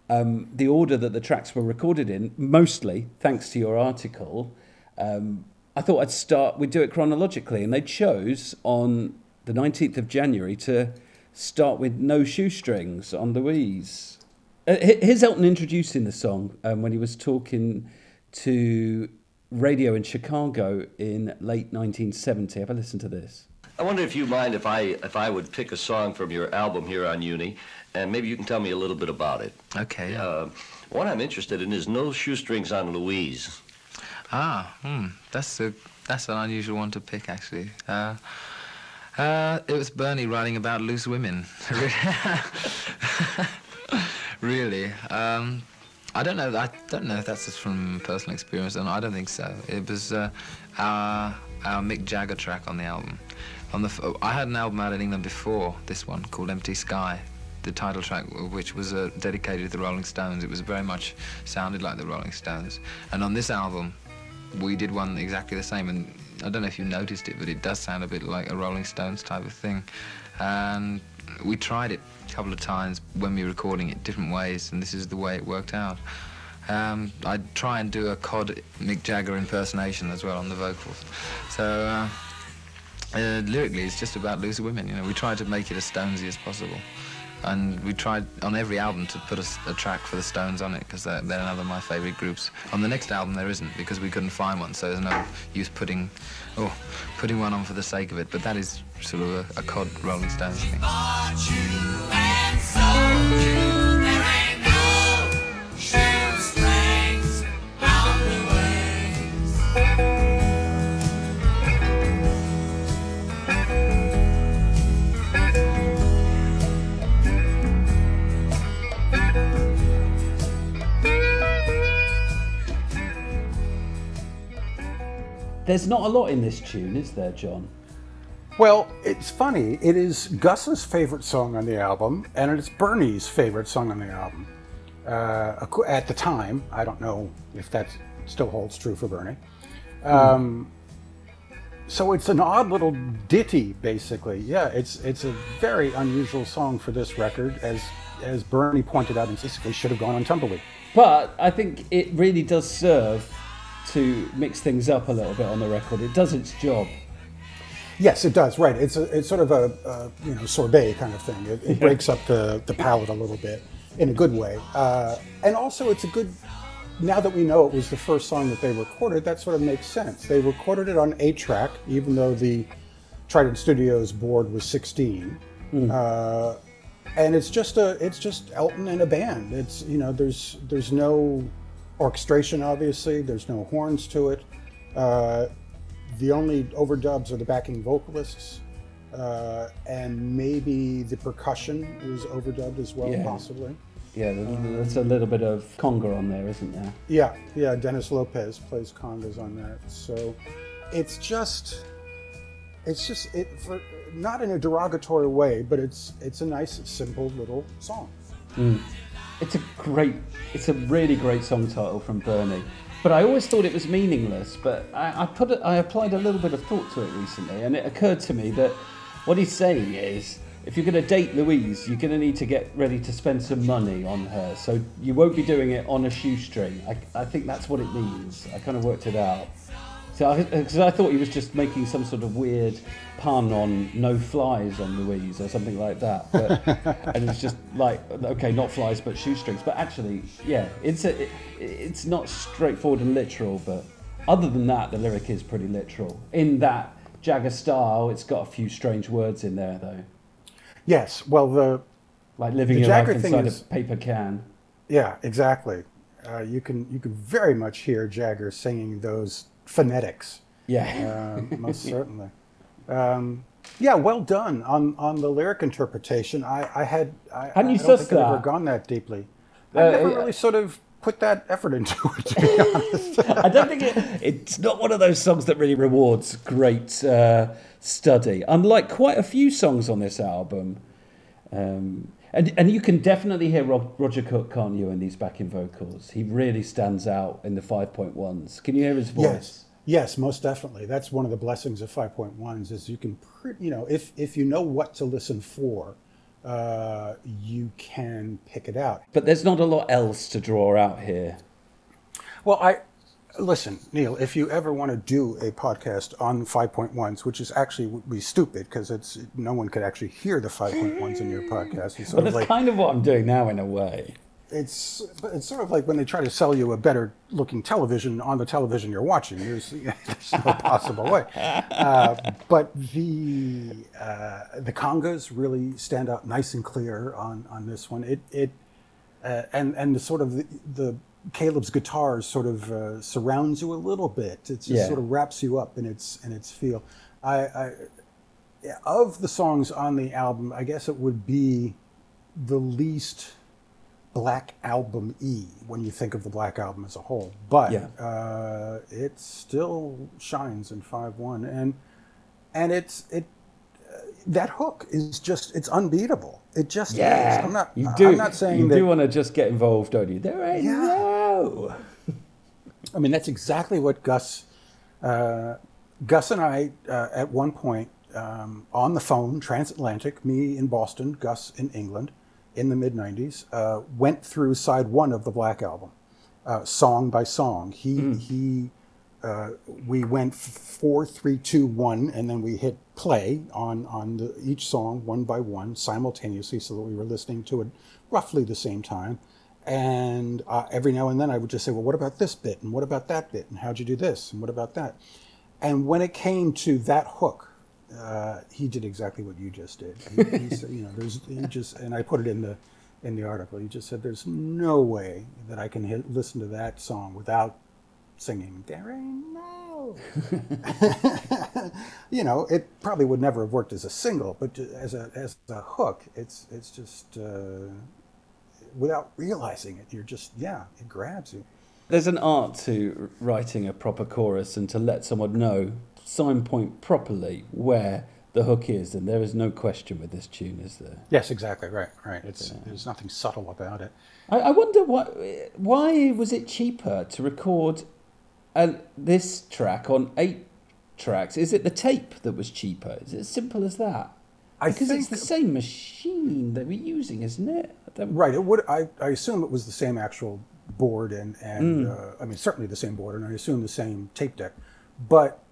the order that the tracks were recorded in, mostly thanks to your article, I thought we'd do it chronologically. And they chose on the 19th of January to start with No Shoestrings on Louise. Here's Elton introducing the song when he was talking to radio in Chicago in late 1970. Have a listen to this. I wonder if you mind if I would pick a song from your album here on Uni, and maybe you can tell me a little bit about it. Okay. One I'm interested in is No Shoestrings on Louise. That's an unusual one to pick, actually. It was Bernie writing about loose women. Really, I don't know. I don't know if that's just from personal experience, and I don't think so. It was our Mick Jagger track on the album. I had an album out in England before this one called Empty Sky, the title track, which was dedicated to the Rolling Stones. It was very much sounded like the Rolling Stones, and on this album, we did one exactly the same. And I don't know if you noticed it, but it does sound a bit like a Rolling Stones type of thing, and we tried it a couple of times when we were recording it different ways, and this is the way it worked out. I'd try and do a cod Mick Jagger impersonation as well on the vocals. So lyrically, it's just about loose women. You know, we tried to make it as Stonesy as possible, and we tried on every album to put a track for the Stones on it, because they're another of my favourite groups. On the next album, there isn't, because we couldn't find one, so there's no use putting one on for the sake of it. But that is sort of a cod Rolling Stones thing. There's not a lot in this tune, is there, John? Well, it's funny. It is Gus's favorite song on the album, and it's Bernie's favorite song on the album. At the time, I don't know if that still holds true for Bernie. So it's an odd little ditty, basically. Yeah, it's a very unusual song for this record, as Bernie pointed out, and basically should have gone on Tumbleweed. But I think it really does serve to mix things up a little bit on the record. It does its job. Yes, it does. Right. It's sort of a sorbet kind of thing. It breaks up the palate a little bit in a good way. And also it's a good, now that we know it was the first song that they recorded, that sort of makes sense. They recorded it on 8-track, even though the Trident Studios board was 16. Mm. And it's just Elton and a band. It's, there's no orchestration, obviously. There's no horns to it. The only overdubs are the backing vocalists, and maybe the percussion was overdubbed as well, possibly. Yeah, there's a little bit of conga on there, isn't there? Yeah, Dennis Lopez plays congas on that. So it's just not in a derogatory way, but it's a nice, simple little song. Mm. It's a really great song title from Bernie. But I always thought it was meaningless, but I applied a little bit of thought to it recently, and it occurred to me that what he's saying is, if you're going to date Louise, you're going to need to get ready to spend some money on her, so you won't be doing it on a shoestring. I think that's what it means. I kind of worked it out. So, because I thought he was just making some sort of weird pun on no flies on Louise or something like that. But, and it's just like, okay, not flies, but shoestrings. But actually, yeah, it's not straightforward and literal, but other than that, the lyric is pretty literal. In that Jagger style, it's got a few strange words in there, though. Yes, well, like living your life inside a paper can. Yeah, exactly. You can very much hear Jagger singing those phonetics. Yeah, most certainly. Well done on the lyric interpretation. I don't think I've ever gone that deeply. I never really sort of put that effort into it, to be honest. I don't think it's not one of those songs that really rewards great study, unlike quite a few songs on this album. And you can definitely hear Roger Cook, can't you, in these backing vocals? He really stands out in the 5.1s. Can you hear his voice? Yes, most definitely. That's one of the blessings of 5.1s is you can, if you know what to listen for, you can pick it out. But there's not a lot else to draw out here. Well, listen, Neil, if you ever want to do a podcast on 5.1s, which is actually would be stupid because no one could actually hear the 5.1s in your podcast. It's kind of what I'm doing now in a way. It's sort of like when they try to sell you a better looking television on the television you're watching. There's no possible way. But the congas really stand out nice and clear on this one. And the sort of the Caleb's guitar sort of surrounds you a little bit. It just sort of wraps you up in its feel. Of the songs on the album, I guess it would be the least Black Album-y when you think of the Black Album as a whole. But it still shines in 5.1, and that hook is just—it's unbeatable. It just is. I'm not saying you do want to just get involved, don't you? There ain't no. I mean, that's exactly what Gus and I at one point on the phone, transatlantic. Me in Boston, Gus in England, in the mid '90s, went through side one of the Black Album, song by song. We went 4, 3, 2, 1, and then we hit play on each song one by one simultaneously, so that we were listening to it roughly the same time. And every now and then I would just say, well, what about this bit? And what about that bit? And how'd you do this? And what about that? And when it came to that hook, he did exactly what you just did. He said, and I put it in the article. He just said, there's no way that I can listen to that song without singing, there ain't no. It probably would never have worked as a single, but as a hook, it's just without realizing it, you're just it grabs you. There's an art to writing a proper chorus and to let someone know, signpoint properly where the hook is, and there is no question with this tune, is there? Yes, exactly, right. There's nothing subtle about it. I wonder why was it cheaper to record this track on 8 tracks? Is it the tape that was cheaper? Is it as simple as that? Because it's the same machine that we're using, isn't it? Right. It would. I assume it was the same actual board and I mean, certainly the same board, and I assume the same tape deck. But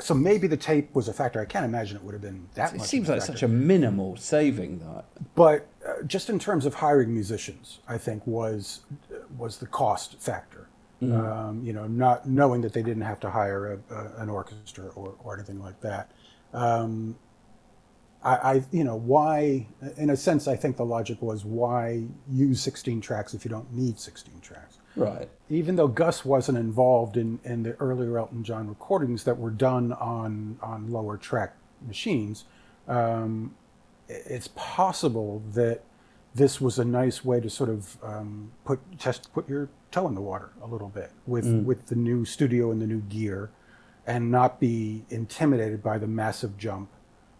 so maybe the tape was a factor. I can't imagine it would have been that much. It seems like such a minimal saving, that. But just in terms of hiring musicians, I think was the cost factor. Mm. Not knowing that they didn't have to hire an orchestra or anything like that. Why, in a sense, I think the logic was, why use 16 tracks if you don't need 16 tracks? Right. Even though Gus wasn't involved in the earlier Elton John recordings that were done on lower track machines, it's possible that this was a nice way to sort of put your toe in the water a little bit with the new studio and the new gear, and not be intimidated by the massive jump.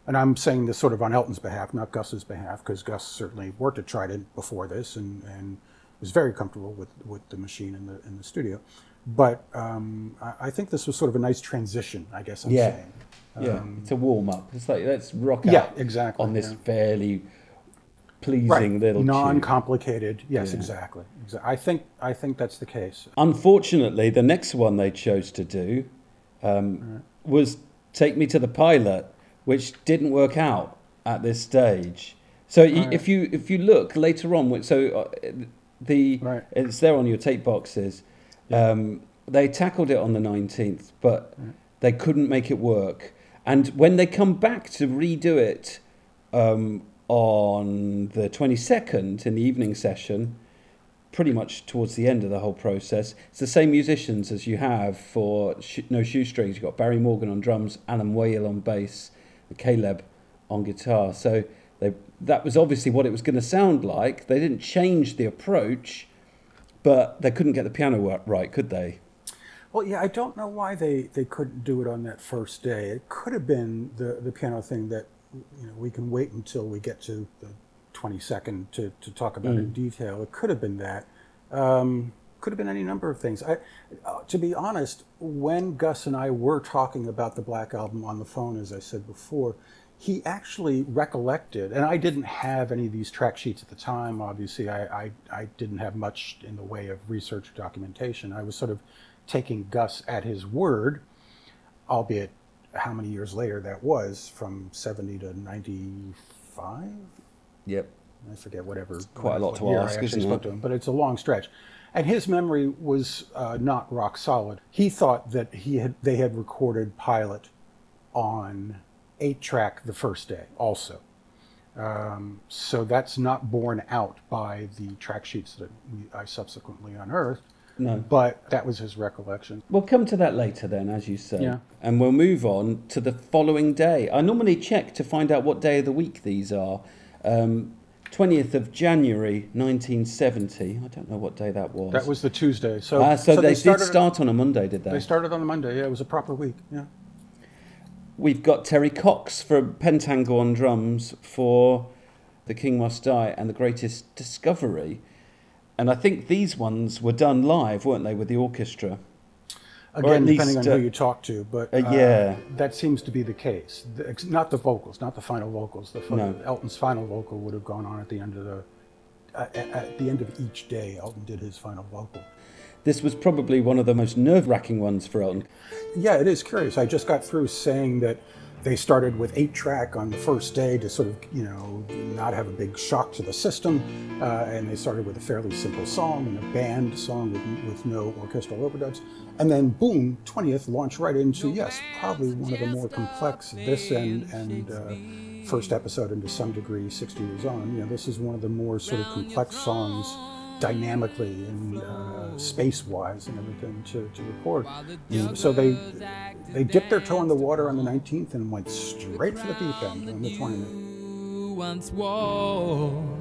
And I'm saying this sort of on Elton's behalf, not Gus's behalf, because Gus certainly worked at Trident before this and was very comfortable with the machine in the studio. But I think this was sort of a nice transition, I guess I'm saying. Yeah, it's a warm-up. It's like, let's rock out on this fairly pleasing little non-complicated tune. Yes, exactly. I think that's the case. Unfortunately, the next one they chose to do was Take Me to the Pilot, which didn't work out at this stage. So if you look later on, so it's there on your tape boxes. Yeah. They tackled it on the 19th, but they couldn't make it work. And when they come back to redo it on the 22nd in the evening session, pretty much towards the end of the whole process, it's the same musicians as you have for No Shoestrings. You've got Barry Morgan on drums, Alan Whale on bass, Caleb on guitar. So that was obviously what it was going to sound like. They didn't change the approach, but they couldn't get the piano right, could they? Well, yeah, I don't know why they couldn't do it on that first day. It could have been the piano thing that we can wait until we get to the 22nd to talk about in detail. It could have been that. Could have been any number of things. To be honest, when Gus and I were talking about the Black Album on the phone, as I said before, he actually recollected, and I didn't have any of these track sheets at the time, obviously. I didn't have much in the way of research or documentation. I was sort of taking Gus at his word, albeit how many years later that was, from 70 to 95? Yep. I forget, whatever. It's quite a lot to ask, isn't it? But it's a long stretch. And his memory was not rock solid. He thought that they had recorded Pilot on 8-track the first day also. So that's not borne out by the track sheets that I subsequently unearthed. No. But that was his recollection. We'll come to that later then, as you say. Yeah. And we'll move on to the following day. I normally check to find out what day of the week these are. 20th of January 1970. I don't know what day that was. That was the Tuesday. So they started, did start on a Monday, did they? They started on a Monday, yeah. It was a proper week, yeah. We've got Terry Cox for Pentangle on drums for The King Must Die and The Greatest Discovery. And I think these ones were done live, weren't they, with the orchestra? Again, depending on who you talk to, but that seems to be the case. Not the vocals, not the final vocals. Elton's final vocal would have gone on at the end of each day. Elton did his final vocal. This was probably one of the most nerve-wracking ones for Elton. Yeah, it is curious. I just got through saying that they started with 8-track on the first day to sort of, not have a big shock to the system. And they started with a fairly simple song and a band song with no orchestral overdubs. And then, boom, 20th, launch right into, probably one of the more complex this and first episode, and to some degree, 60 Years On. This is one of the more sort of complex songs dynamically and space-wise and everything to record. So they dipped their toe in the water on the 19th and went straight for the deep end on the 20th. Once more.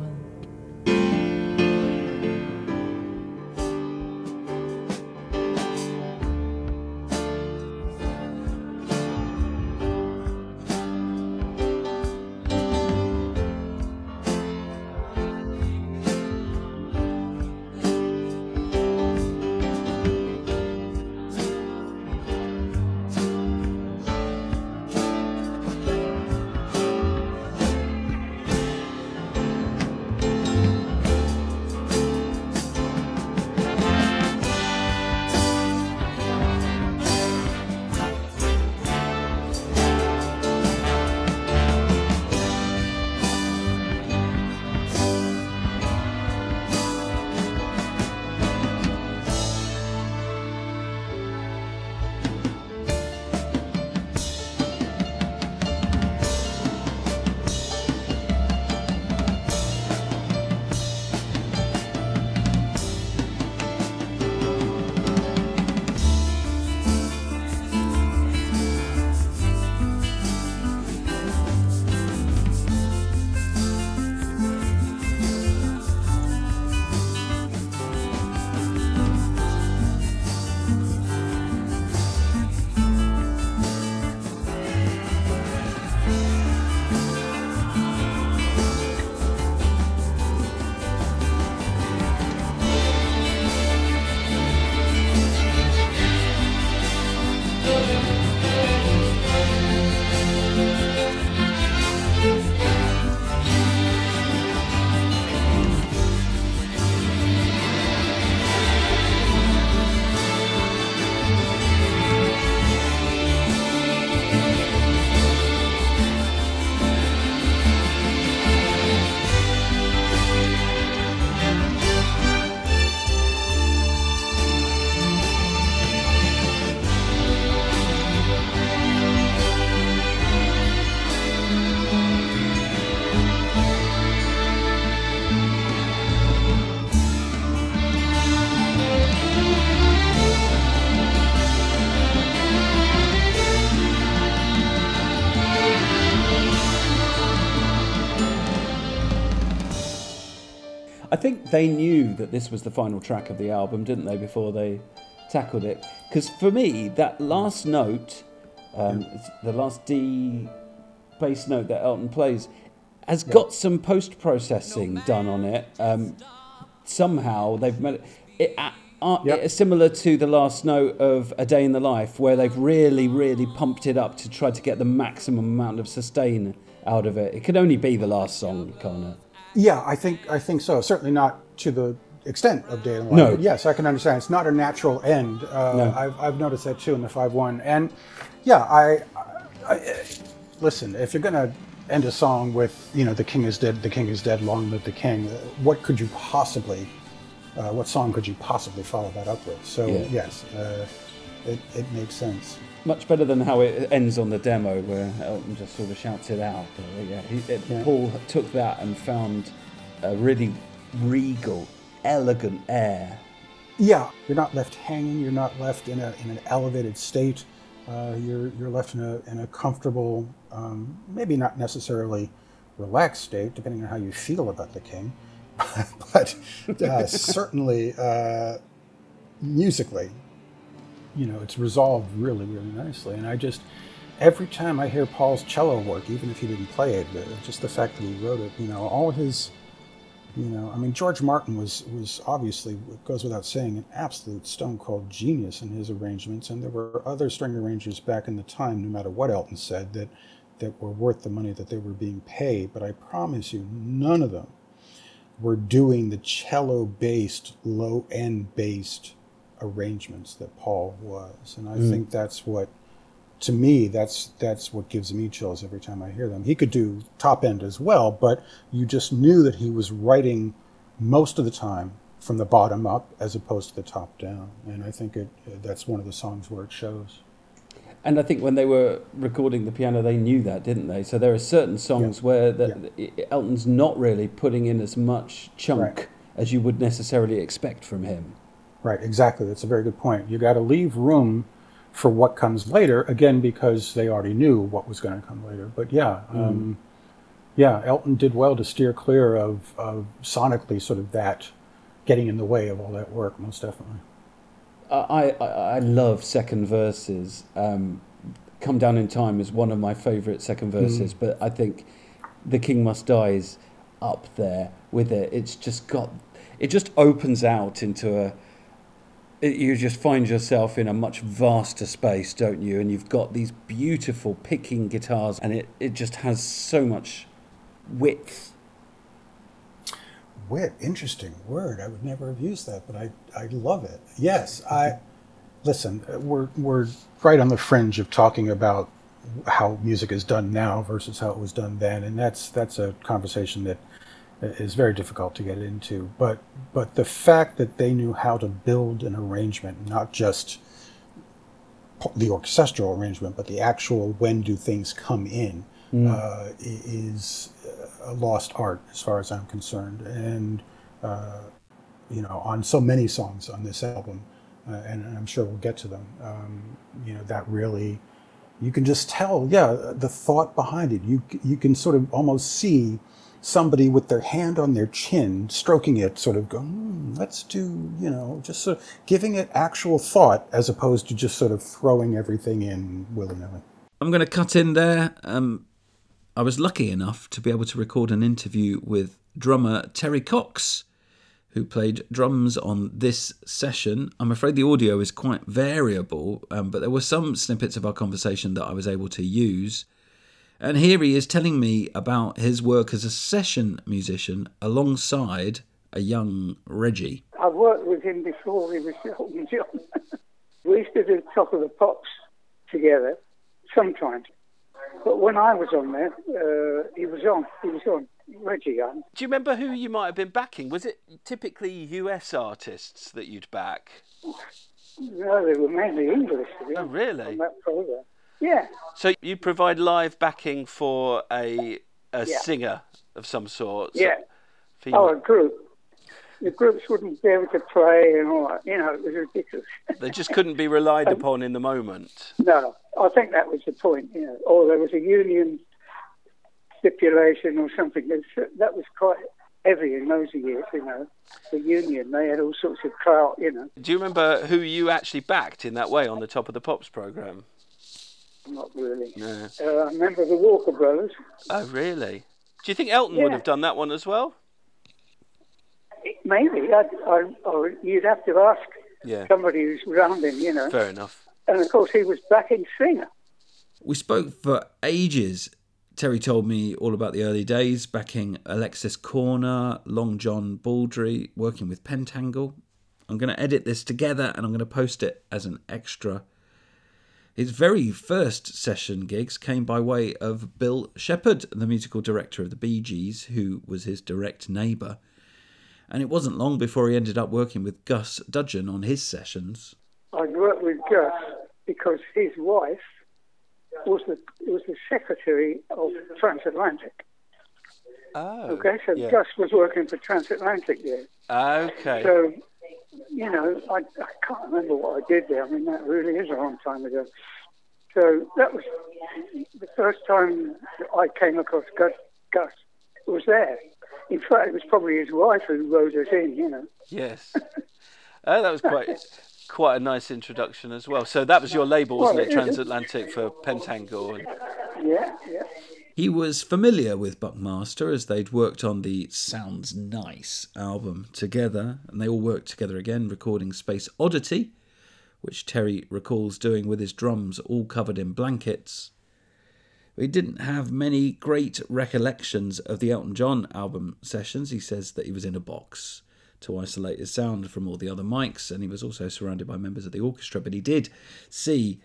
I think they knew that this was the final track of the album, didn't they, before they tackled it? Because for me, that last note, the last D bass note that Elton plays, has got some post-processing done on it. Somehow they've made it... It's similar to the last note of A Day in the Life, where they've really, really pumped it up to try to get the maximum amount of sustain out of it. It could only be the last song, can't it? Yeah, I think so. Certainly not to the extent of Day in the Life. No. But yes, I can understand. It's not a natural end. No. I've noticed that too in the 5-1. And yeah, I listen, if you're going to end a song with, you know, the king is dead, long live the king, what song could you possibly follow that up with? So it makes sense. Much better than how it ends on the demo, where Elton just sort of shouts it out. But Paul took that and found a really regal, elegant air. Yeah, you're not left hanging. You're not left in an elevated state. You're left in a comfortable, maybe not necessarily relaxed state, depending on how you feel about the king. but certainly musically, you know, it's resolved really, really nicely. And I just, every time I hear Paul's cello work, even if he didn't play it, just the fact that he wrote it, you know, all his, you know, I mean, George Martin was obviously, it goes without saying, an absolute stone cold genius in his arrangements. And there were other string arrangers back in the time, no matter what Elton said, that were worth the money that they were being paid. But I promise you, none of them were doing the cello-based, low-end-based arrangements that Paul was. And I think that's what, to me, that's what gives me chills every time I hear them. He could do top-end as well, but you just knew that he was writing most of the time from the bottom up as opposed to the top down. And I think that's one of the songs where it shows. And I think when they were recording the piano, they knew that, didn't they? So there are certain songs where Elton's not really putting in as much chunk as you would necessarily expect from him. Right, exactly. That's a very good point. You got to leave room for what comes later, again, because they already knew what was going to come later. But Elton did well to steer clear of sonically sort of that getting in the way of all that work, most definitely. I love second verses. Come Down in Time is one of my favourite second verses, but I think The King Must Die is up there with it. It's just got... It just opens out into you just find yourself in a much vaster space, don't you? And you've got these beautiful picking guitars, and it just has so much width. Wit, interesting word. I would never have used that, but I love it. Yes, listen. We're right on the fringe of talking about how music is done now versus how it was done then, and that's a conversation that is very difficult to get into. But the fact that they knew how to build an arrangement, not just the orchestral arrangement, but the actual when do things come in, is a lost art as far as I'm concerned, and you know, on so many songs on this album, and I'm sure we'll get to them, you know, that really, you can just tell the thought behind it. You can sort of almost see somebody with their hand on their chin stroking it, sort of going, let's do, you know, just sort of giving it actual thought as opposed to just sort of throwing everything in willy-nilly. I'm going to cut in there. I was lucky enough to be able to record an interview with drummer Terry Cox, who played drums on this session. I'm afraid the audio is quite variable, but there were some snippets of our conversation that I was able to use. And here he is telling me about his work as a session musician alongside a young Reggie. I've worked with him before. He was Elton John. We used to do Top of the Pops together sometimes. But when I was on there, he was on, Reggie Young. Do you remember who you might have been backing? Was it typically US artists that you'd back? No, they were mainly English, to be honest. Oh, really? On that program. Yeah. So you provide live backing for a singer of some sort? Yeah. So a group. The groups wouldn't be able to play and all that. You know, it was ridiculous. They just couldn't be relied upon in the moment. No, I think that was the point, you know. Or there was a union stipulation or something. That was quite heavy in those years, you know. The Union, they had all sorts of clout, you know. Do you remember who you actually backed in that way on the Top of the Pops programme? Not really. No. I remember the Walker Brothers. Oh, really? Do you think Elton would have done that one as well? Maybe. You'd have to ask somebody who's around him, you know. Fair enough. And, of course, he was backing Singer. We spoke for ages. Terry told me all about the early days, backing Alexis Corner, Long John Baldry, working with Pentangle. I'm going to edit this together and I'm going to post it as an extra. His very first session gigs came by way of Bill Shepherd, the musical director of the Bee Gees, who was his direct neighbour. And it wasn't long before he ended up working with Gus Dudgeon on his sessions. I worked with Gus because his wife was the secretary of Transatlantic. Oh. Okay, so Gus was working for Transatlantic there. Okay. So, you know, I can't remember what I did there. I mean, that really is a long time ago. So that was the first time that I came across Gus. Gus was there. In fact, it was probably his wife who rode us in, you know. Yes. That was quite a nice introduction as well. So that was your label, wasn't it? Transatlantic for Pentangle. And... Yeah. He was familiar with Buckmaster as they'd worked on the Sounds Nice album together, and they all worked together again, recording Space Oddity, which Terry recalls doing with his drums all covered in blankets. He didn't have many great recollections of the Elton John album sessions. He says that he was in a box to isolate his sound from all the other mics, and he was also surrounded by members of the orchestra, but he did see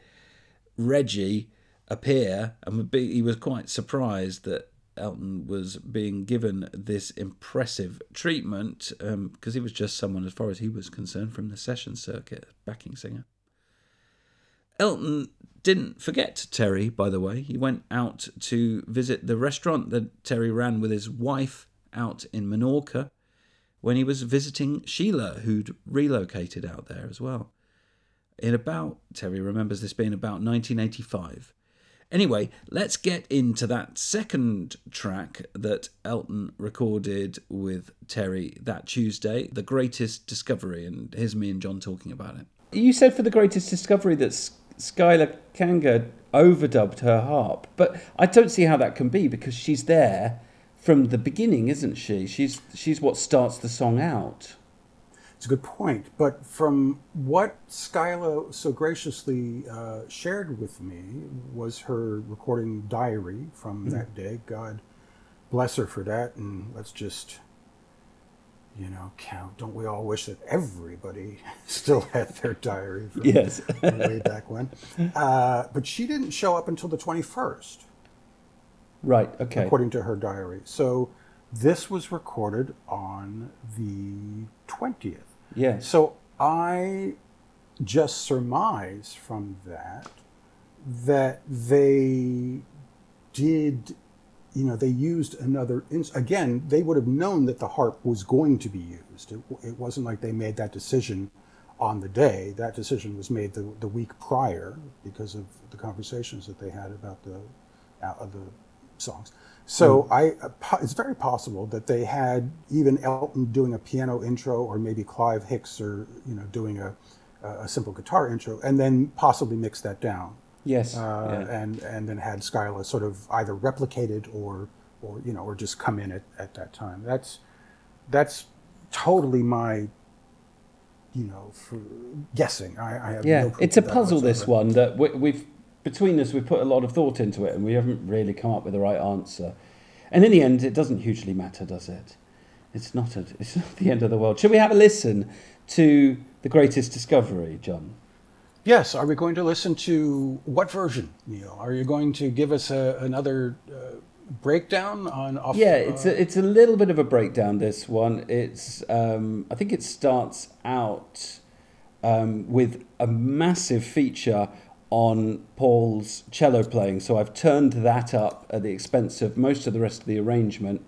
Reggie appear, and he was quite surprised that Elton was being given this impressive treatment, because he was just someone, as far as he was concerned, from the session circuit, backing singer. Elton didn't forget Terry, by the way. He went out to visit the restaurant that Terry ran with his wife out in Menorca, when he was visiting Sheila, who'd relocated out there as well. Terry remembers this being about 1985. Anyway, let's get into that second track that Elton recorded with Terry that Tuesday, The Greatest Discovery, and here's me and John talking about it. You said for The Greatest Discovery that Skylar Kanga overdubbed her harp, but I don't see how that can be, because she's there from the beginning, isn't she? She's what starts the song out. It's a good point, but from what Skylar so graciously shared with me was her recording diary from that day. God bless her for that, and let's just, you know, count. Don't we all wish that everybody still had their diary from from way back when? But she didn't show up until the 21st. Right, okay. According to her diary. So this was recorded on the 20th. Yeah. So I just surmise from that they did, you know, they used another... Again, they would have known that the harp was going to be used. It wasn't like they made that decision on the day. That decision was made the week prior because of the conversations that they had about the songs. So it's very possible that they had even Elton doing a piano intro, or maybe Clive Hicks, or, you know, doing a simple guitar intro, and then possibly mixed that down. Yes. And then had Skylar sort of either replicated or you know, or just come in at that time. That's totally my, you know, for guessing. I have no proof. It's a puzzle, this one, that we've. Between us, we've put a lot of thought into it, and we haven't really come up with the right answer. And in the end, it doesn't hugely matter, does it? It's not the end of the world. Should we have a listen to The Greatest Discovery, John? Yes. Are we going to listen to what version, Neil? Are you going to give us another breakdown on? It's a little bit of a breakdown, this one. It's I think it starts out with a massive feature on Paul's cello playing, so I've turned that up at the expense of most of the rest of the arrangement,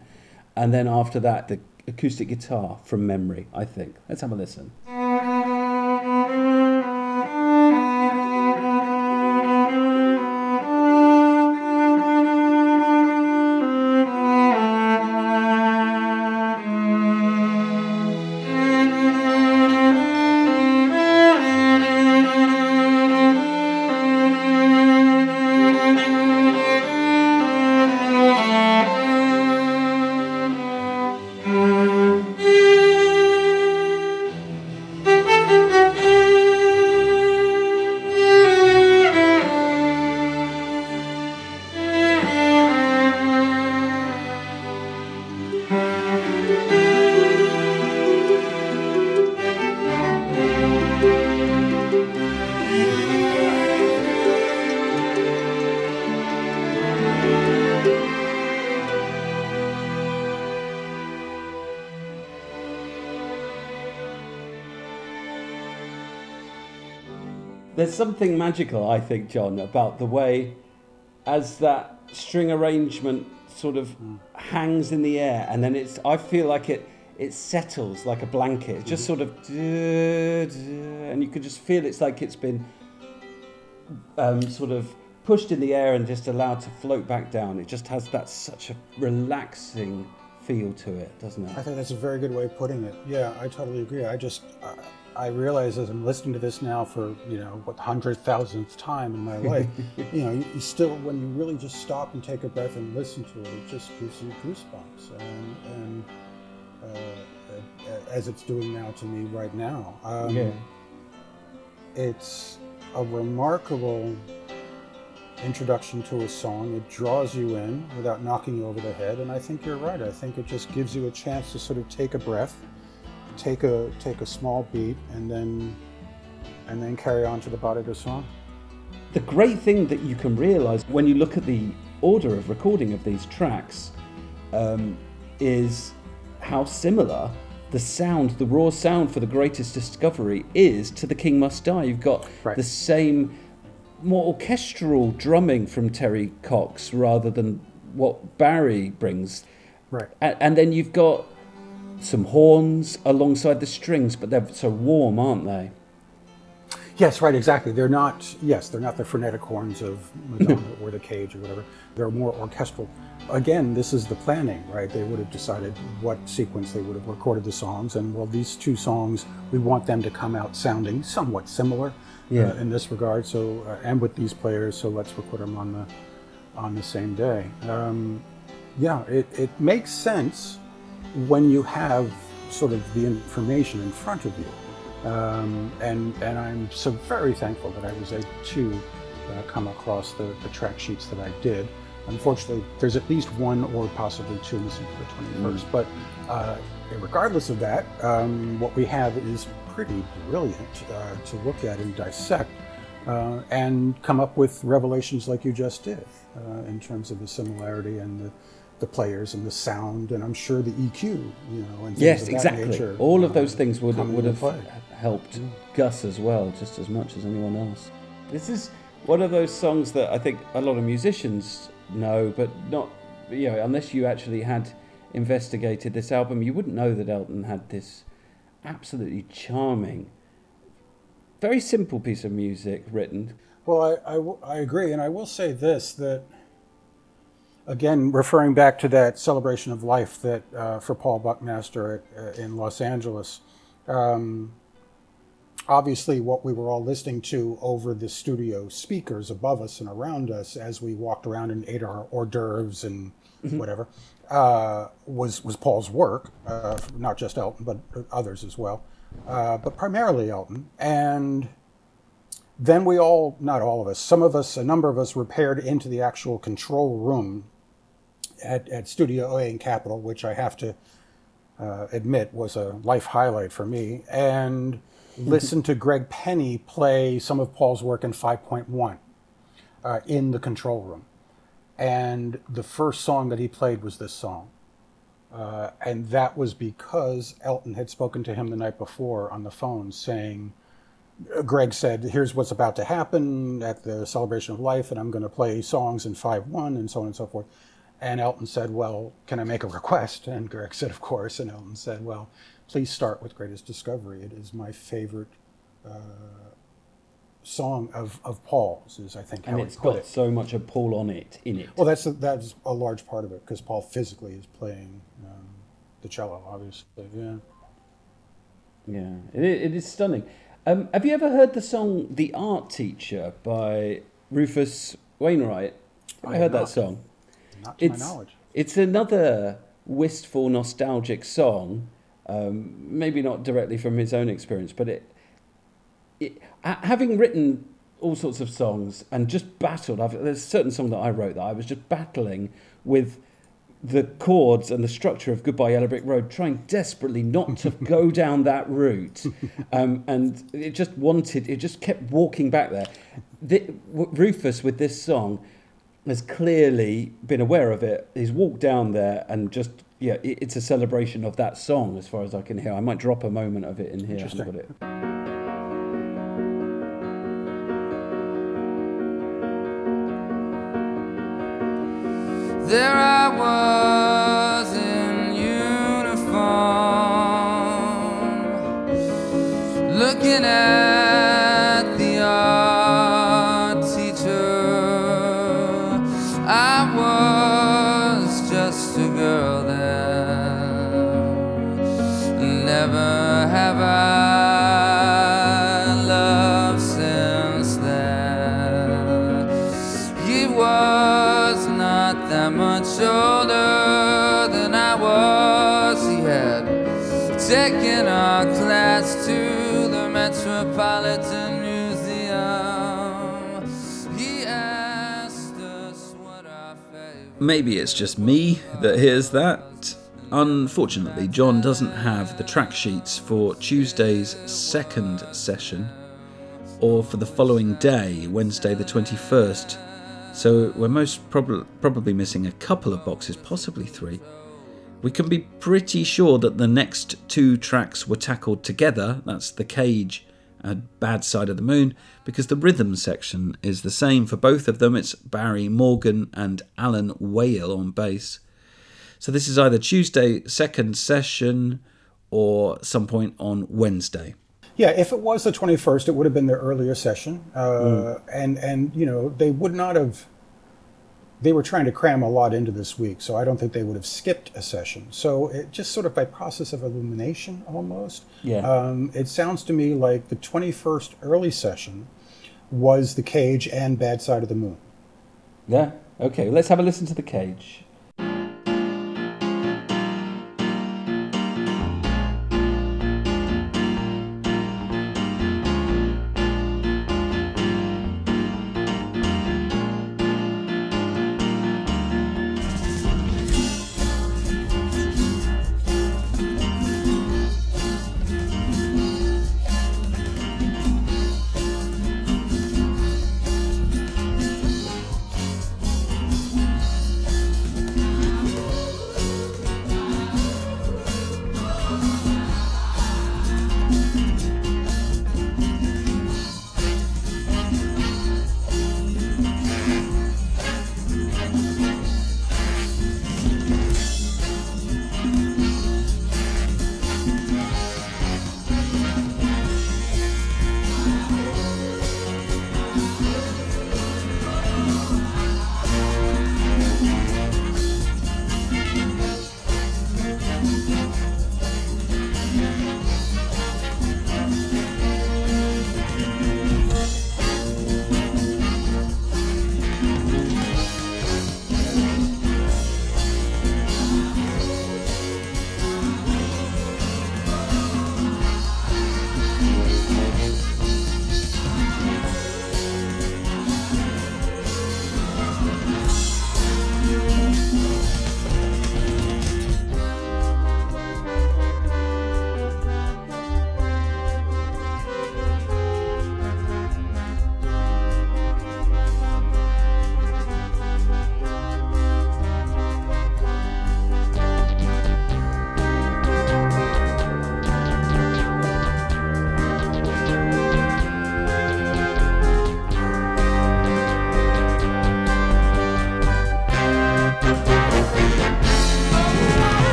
and then after that the acoustic guitar from memory, I think. Let's have a listen. There's something magical, I think, John, about the way as that string arrangement sort of hangs in the air, and then it's, I feel like it settles like a blanket. It's just sort of, and you can just feel it's like it's been sort of pushed in the air and just allowed to float back down. It just has that such a relaxing feel to it, doesn't it? I think that's a very good way of putting it. Yeah, I totally agree. I just, I realize as I'm listening to this now for, you know, what, 100,000th time in my life, you know, you still, when you really just stop and take a breath and listen to it, it just gives you goosebumps. And as it's doing now to me right now. It's a remarkable introduction to a song. It draws you in without knocking you over the head. And I think you're right. I think it just gives you a chance to sort of take a breath, take a small beat, and then carry on to the body of the song. The great thing that you can realize when you look at the order of recording of these tracks is how similar the raw sound for The Greatest Discovery is to The King Must Die. You've got the same more orchestral drumming from Terry Cox rather than what Barry brings. Right. And then you've got some horns alongside the strings, but they're so warm, aren't they? Yes, right, exactly. They're not the frenetic horns of Madonna or The Cage or whatever. They're more orchestral. Again, this is the planning, right? They would have decided what sequence they would have recorded the songs, and well, these two songs, we want them to come out sounding somewhat similar in this regard. So, and with these players, so let's record them on the same day. It makes sense when you have sort of the information in front of you, and I'm so very thankful that I was able to come across the track sheets that I did. Unfortunately, there's at least one or possibly two missing for the 21st, but regardless of that, what we have is pretty brilliant to look at and dissect and come up with revelations like you just did in terms of the similarity and the players and the sound, and I'm sure the EQ, you know, and things of that nature. All of those things would have helped Gus as well, just as much as anyone else. This is one of those songs that I think a lot of musicians know, but not, you know, unless you actually had investigated this album, you wouldn't know that Elton had this absolutely charming, very simple piece of music written. Well, I agree, and I will say this, that again, referring back to that celebration of life that for Paul Buckmaster in Los Angeles, obviously what we were all listening to over the studio speakers above us and around us as we walked around and ate our hors d'oeuvres and whatever, was Paul's work, not just Elton, but others as well, but primarily Elton. And then we all, not all of us, some of us, a number of us repaired into the actual control room at Studio A in Capitol, which I have to admit was a life highlight for me, and listened to Greg Penny play some of Paul's work in 5.1 in the control room. And the first song that he played was this song. And that was because Elton had spoken to him the night before on the phone saying, Greg said, here's what's about to happen at the celebration of life, and I'm going to play songs in 5.1 and so on and so forth. And Elton said, well, can I make a request? And Greg said, of course. And Elton said, well, please start with Greatest Discovery. It is my favorite song of Paul's, is I think how he put it. And it's got so much of Paul in it. Well, that's a large part of it, because Paul physically is playing the cello, obviously. Yeah, it is stunning. Have you ever heard the song The Art Teacher by Rufus Wainwright? I heard that song. Not to my knowledge. It's another wistful, nostalgic song, maybe not directly from his own experience, but it having written all sorts of songs and just battled, there's a certain song that I wrote that I was just battling with the chords and the structure of Goodbye Yellow Brick Road, trying desperately not to go down that route, and it just kept walking back there. Rufus with this song has clearly been aware of it. He's walked down there and just it's a celebration of that song as far as I can hear. I might drop a moment of it in here. Interesting. There I was in uniform, looking at the art teacher. I was just a girl then. Never have I loved since then. He was not that much older than I was. He had taken our class to the Metropolitan Museum. He asked us what our favorite... Maybe it's just me that hears that. Unfortunately, John doesn't have the track sheets for Tuesday's second session or for the following day, Wednesday the 21st. So we're most probably missing a couple of boxes, possibly three. We can be pretty sure that the next two tracks were tackled together, that's The Cage and Bad Side of the Moon, because the rhythm section is the same for both of them. It's Barry Morgan and Alan Whale on bass. So this is either Tuesday second session or some point on Wednesday. Yeah, if it was the 21st, it would have been their earlier session, and you know, they would not have. They were trying to cram a lot into this week, so I don't think they would have skipped a session. So it just sort of by process of elimination, almost. Yeah. It sounds to me like the 21st early session was The Cage and Bad Side of the Moon. Yeah. Okay. Well, let's have a listen to The Cage.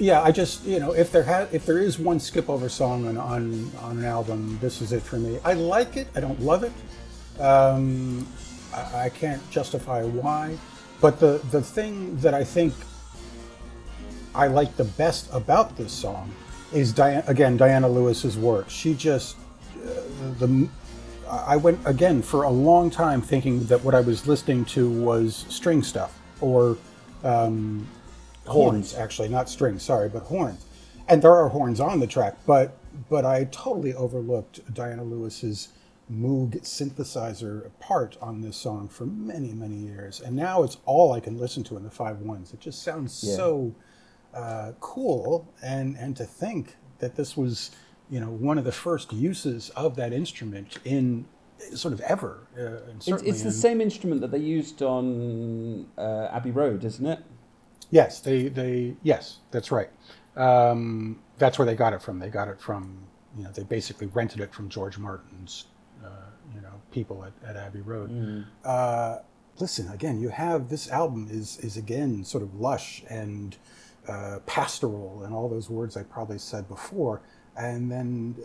Yeah, I just, you know, if there is one skip over song on an album, this is it for me. I like it. I don't love it. I can't justify why. But the thing that I think I like the best about this song is Diana Lewis's work. She just I went again for a long time thinking that what I was listening to was string stuff or horns, actually, not strings, sorry, but horns. And there are horns on the track, but I totally overlooked Diana Lewis's Moog synthesizer part on this song for many, many years. And now it's all I can listen to in the 5/1s. It just sounds so cool. And to think that this was, you know, one of the first uses of that instrument in sort of ever. And certainly it's the same instrument that they used on Abbey Road, isn't it? Yes, yes, that's right. That's where they got it from. They got it from, you know, they basically rented it from George Martin's, you know, people at Abbey Road. Mm. Listen, again, you have this album is again sort of lush and pastoral and all those words I probably said before. And then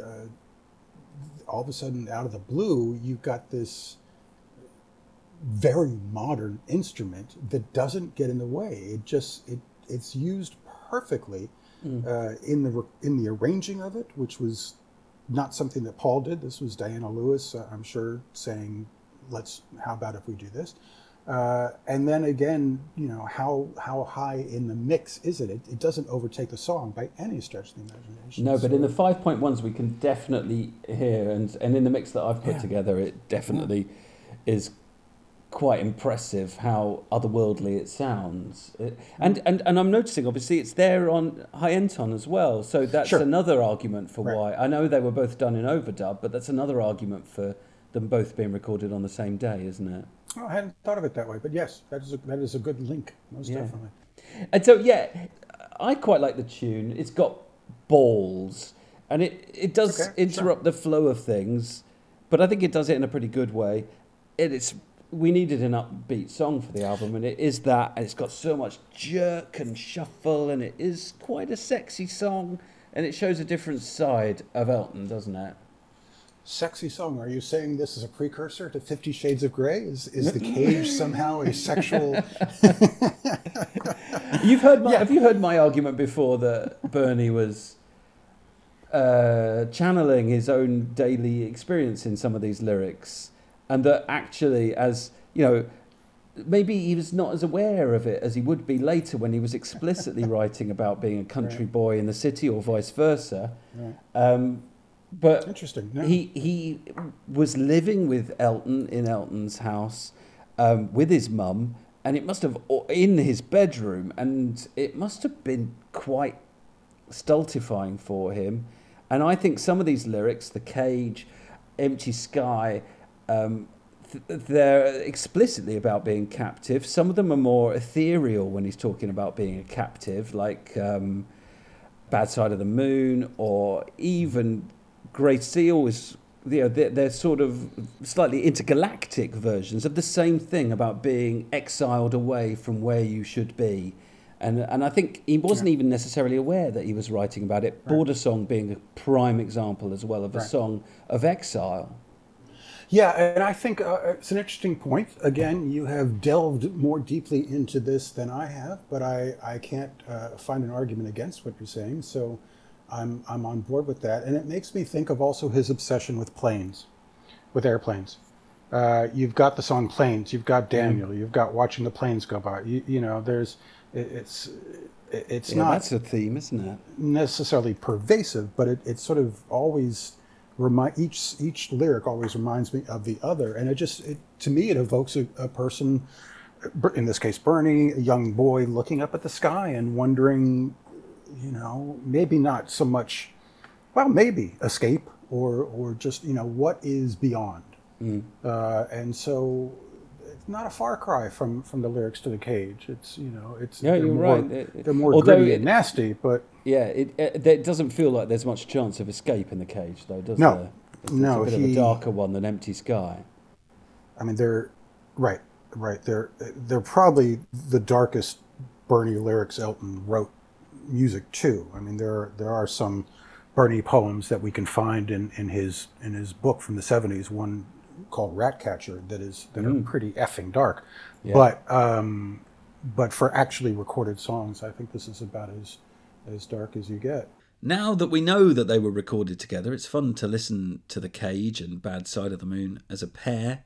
all of a sudden, out of the blue, you've got this very modern instrument that doesn't get in the way. It just it's used perfectly in the arranging of it, which was not something that Paul did. This was Diana Lewis, I'm sure, saying, how about if we do this? And then again, you know, how high in the mix is it? It doesn't overtake the song by any stretch of the imagination. No, but in the 5.1s, we can definitely hear, and in the mix that I've put together, it definitely is quite impressive how otherworldly it sounds. And I'm noticing, obviously, it's there on High Enton as well, so that's another argument for why. I know they were both done in overdub, but that's another argument for them both being recorded on the same day, isn't it? Oh, I hadn't thought of it that way, but yes, that is a good link, most definitely. And so, I quite like the tune. It's got balls, and it does interrupt the flow of things, but I think it does it in a pretty good way. We needed an upbeat song for the album, and it is that, and it's got so much jerk and shuffle, and it is quite a sexy song, and it shows a different side of Elton, doesn't it? Sexy song. Are you saying this is a precursor to 50 Shades of Grey? Is The Cage somehow a sexual? Have you heard my argument before that Bernie was channeling his own daily experience in some of these lyrics, and that actually, as you know, maybe he was not as aware of it as he would be later when he was explicitly writing about being a country boy in the city or vice versa. Right. But interesting. No. He was living with Elton in Elton's house with his mum, and it must have in his bedroom, and it must have been quite stultifying for him. And I think some of these lyrics, The Cage, Empty Sky, they're explicitly about being captive. Some of them are more ethereal when he's talking about being a captive, like Bad Side of the Moon, or even Grey Seal is, you know, they're sort of slightly intergalactic versions of the same thing about being exiled away from where you should be. And I think he wasn't even necessarily aware that he was writing about it. Border Song being a prime example as well of a song of exile. Yeah, and I think it's an interesting point. Again, you have delved more deeply into this than I have, but I can't find an argument against what you're saying, so I'm on board with that, and it makes me think of also his obsession with planes, with airplanes. You've got the song Planes, you've got Daniel, you've got watching the planes go by. You know, it's not. That's a theme, isn't it? Necessarily pervasive, but it sort of always each lyric always reminds me of the other, and it to me it evokes a person, in this case Bernie, a young boy looking up at the sky and wondering. You know, maybe not so much, well, maybe escape or just, you know, what is beyond. And so it's not a far cry from the lyrics to The Cage. It's, you know, they're more gritty and nasty, but... Yeah, it doesn't feel like there's much chance of escape in The Cage, though, does there? No. It's a bit of a darker one than Empty Sky. I mean, they're probably the darkest Bernie lyrics Elton wrote music too. I mean, there are some Bernie poems that we can find in his book from the 70s, one called Ratcatcher, that are pretty effing dark. Yeah. But for actually recorded songs, I think this is about as dark as you get. Now that we know that they were recorded together, it's fun to listen to The Cage and Bad Side of the Moon as a pair.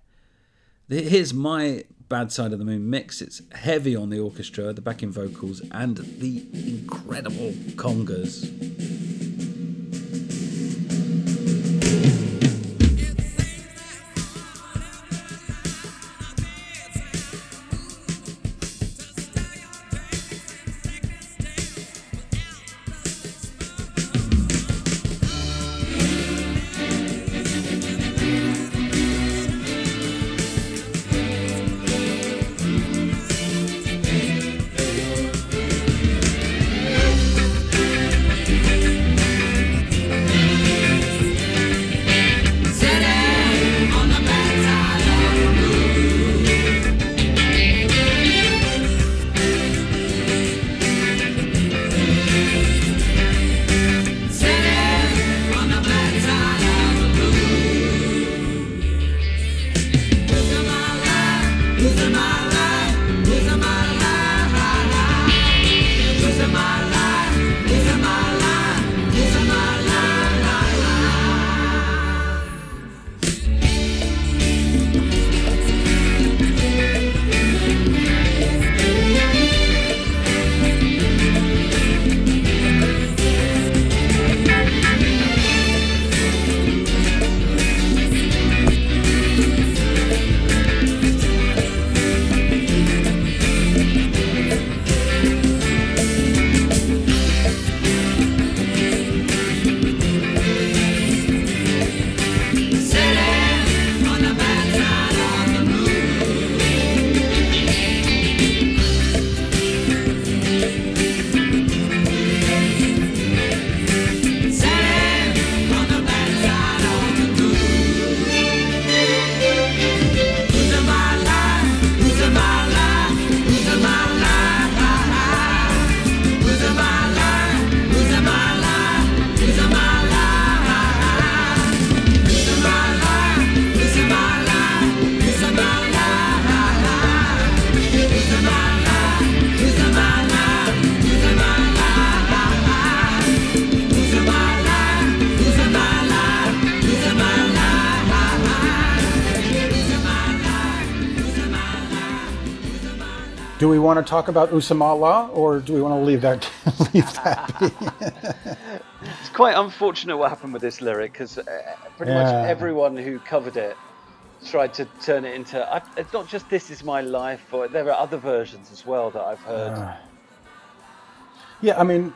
Here's my Bad Side of the Moon mix. It's heavy on the orchestra, the backing vocals, and the incredible congas. Do we want to talk about Usamala, or do we want to leave that be? It's quite unfortunate what happened with this lyric, because pretty much everyone who covered it tried to turn it into. It's not just "This Is My Life," or there are other versions as well that I've heard. Yeah, I mean,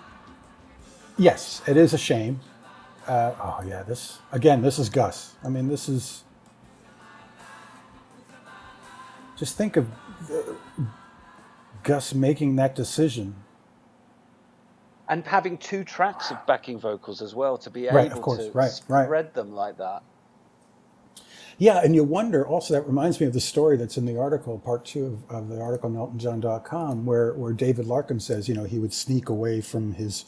yes, it is a shame. This is Gus. I mean, this is. Just think of. Gus making that decision. And having two tracks of backing vocals as well to be able to spread them like that. Yeah, and you wonder also, that reminds me of the story that's in the article, part 2 of the article on eltonjohn.com, where David Larkin says, you know, he would sneak away from his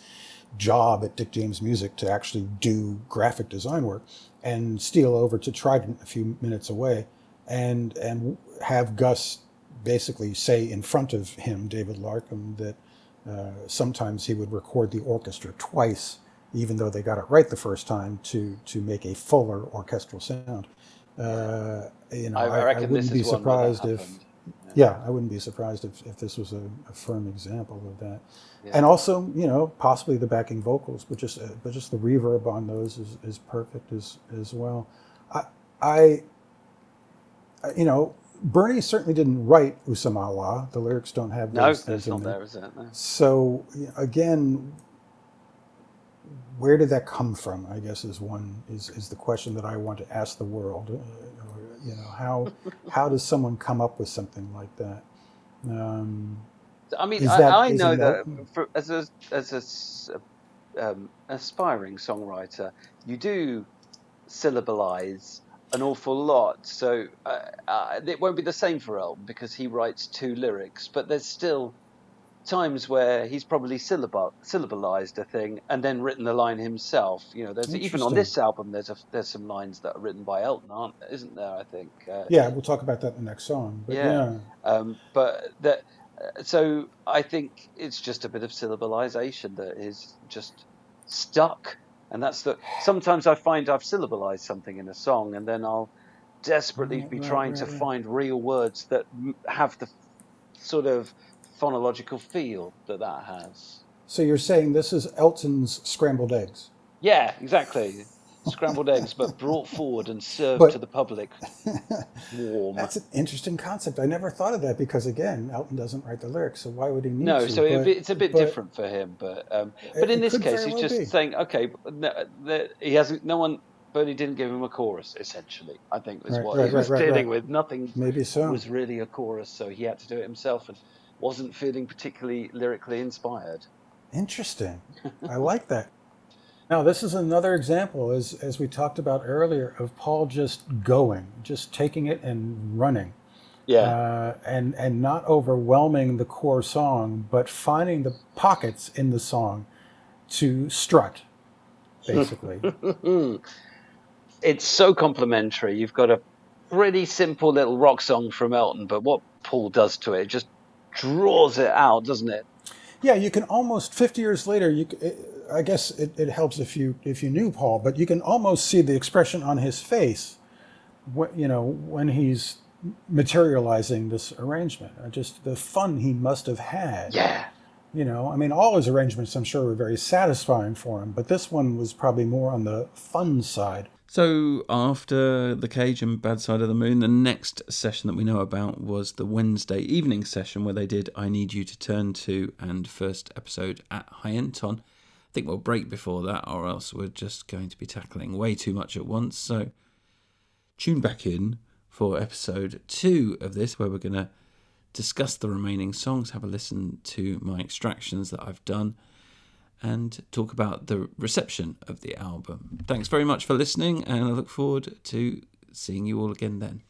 job at Dick James Music to actually do graphic design work and steal over to Trident a few minutes away and have Gus basically say in front of him, David Larkin, that sometimes he would record the orchestra twice, even though they got it right the first time, to make a fuller orchestral sound. I wouldn't be surprised if... I wouldn't be surprised if this was a firm example of that. Yeah. And also, you know, possibly the backing vocals, but just the reverb on those is perfect as well. You know, Bernie certainly didn't write Usamala. The lyrics don't have those things in there. No, it's not there, is it? No. So, again, where did that come from, I guess, is the question that I want to ask the world. You know, how does someone come up with something like that? I mean, I know that for, as an aspiring songwriter, you do syllablize an awful lot, so it won't be the same for Elton because he writes two lyrics, but there's still times where he's probably syllabalized a thing and then written the line himself. You know, there's even on this album there's some lines that are written by Elton, isn't there? I think. We'll talk about that in the next song. But yeah. But that, so I think it's just a bit of syllabalization that is just stuck. And that's sometimes I find I've syllabalized something in a song, and then I'll desperately be trying to find real words that have the sort of phonological feel that that has. So you're saying this is Elton's scrambled eggs? Yeah, exactly. Scrambled eggs, but brought forward and served to the public warm. That's an interesting concept. I never thought of that because, again, Elton doesn't write the lyrics, so why would he need to? No, so it's a bit different for him. But in this case, he's just saying, okay, he hasn't. No one. Bernie didn't give him a chorus, essentially, I think is what he was dealing with. Nothing was really a chorus, so he had to do it himself and wasn't feeling particularly lyrically inspired. Interesting. I like that. Now, this is another example, as we talked about earlier, of Paul just going, just taking it and running. Yeah. And not overwhelming the core song, but finding the pockets in the song to strut, basically. It's so complimentary. You've got a pretty simple little rock song from Elton, but what Paul does to it just draws it out, doesn't it? Yeah, you can almost 50 years later. I guess it helps if you knew Paul, but you can almost see the expression on his face, when he's materializing this arrangement. Just the fun he must have had. Yeah. I mean, all his arrangements, I'm sure, were very satisfying for him, but this one was probably more on the fun side. So after The Cage and Bad Side of the Moon, the next session that we know about was the Wednesday evening session where they did I Need You to Turn To and First Episode at Hyenton. I think we'll break before that, or else we're just going to be tackling way too much at once. So tune back in for episode 2 of this, where we're going to discuss the remaining songs, have a listen to my extractions that I've done, and talk about the reception of the album. Thanks very much for listening, and I look forward to seeing you all again then.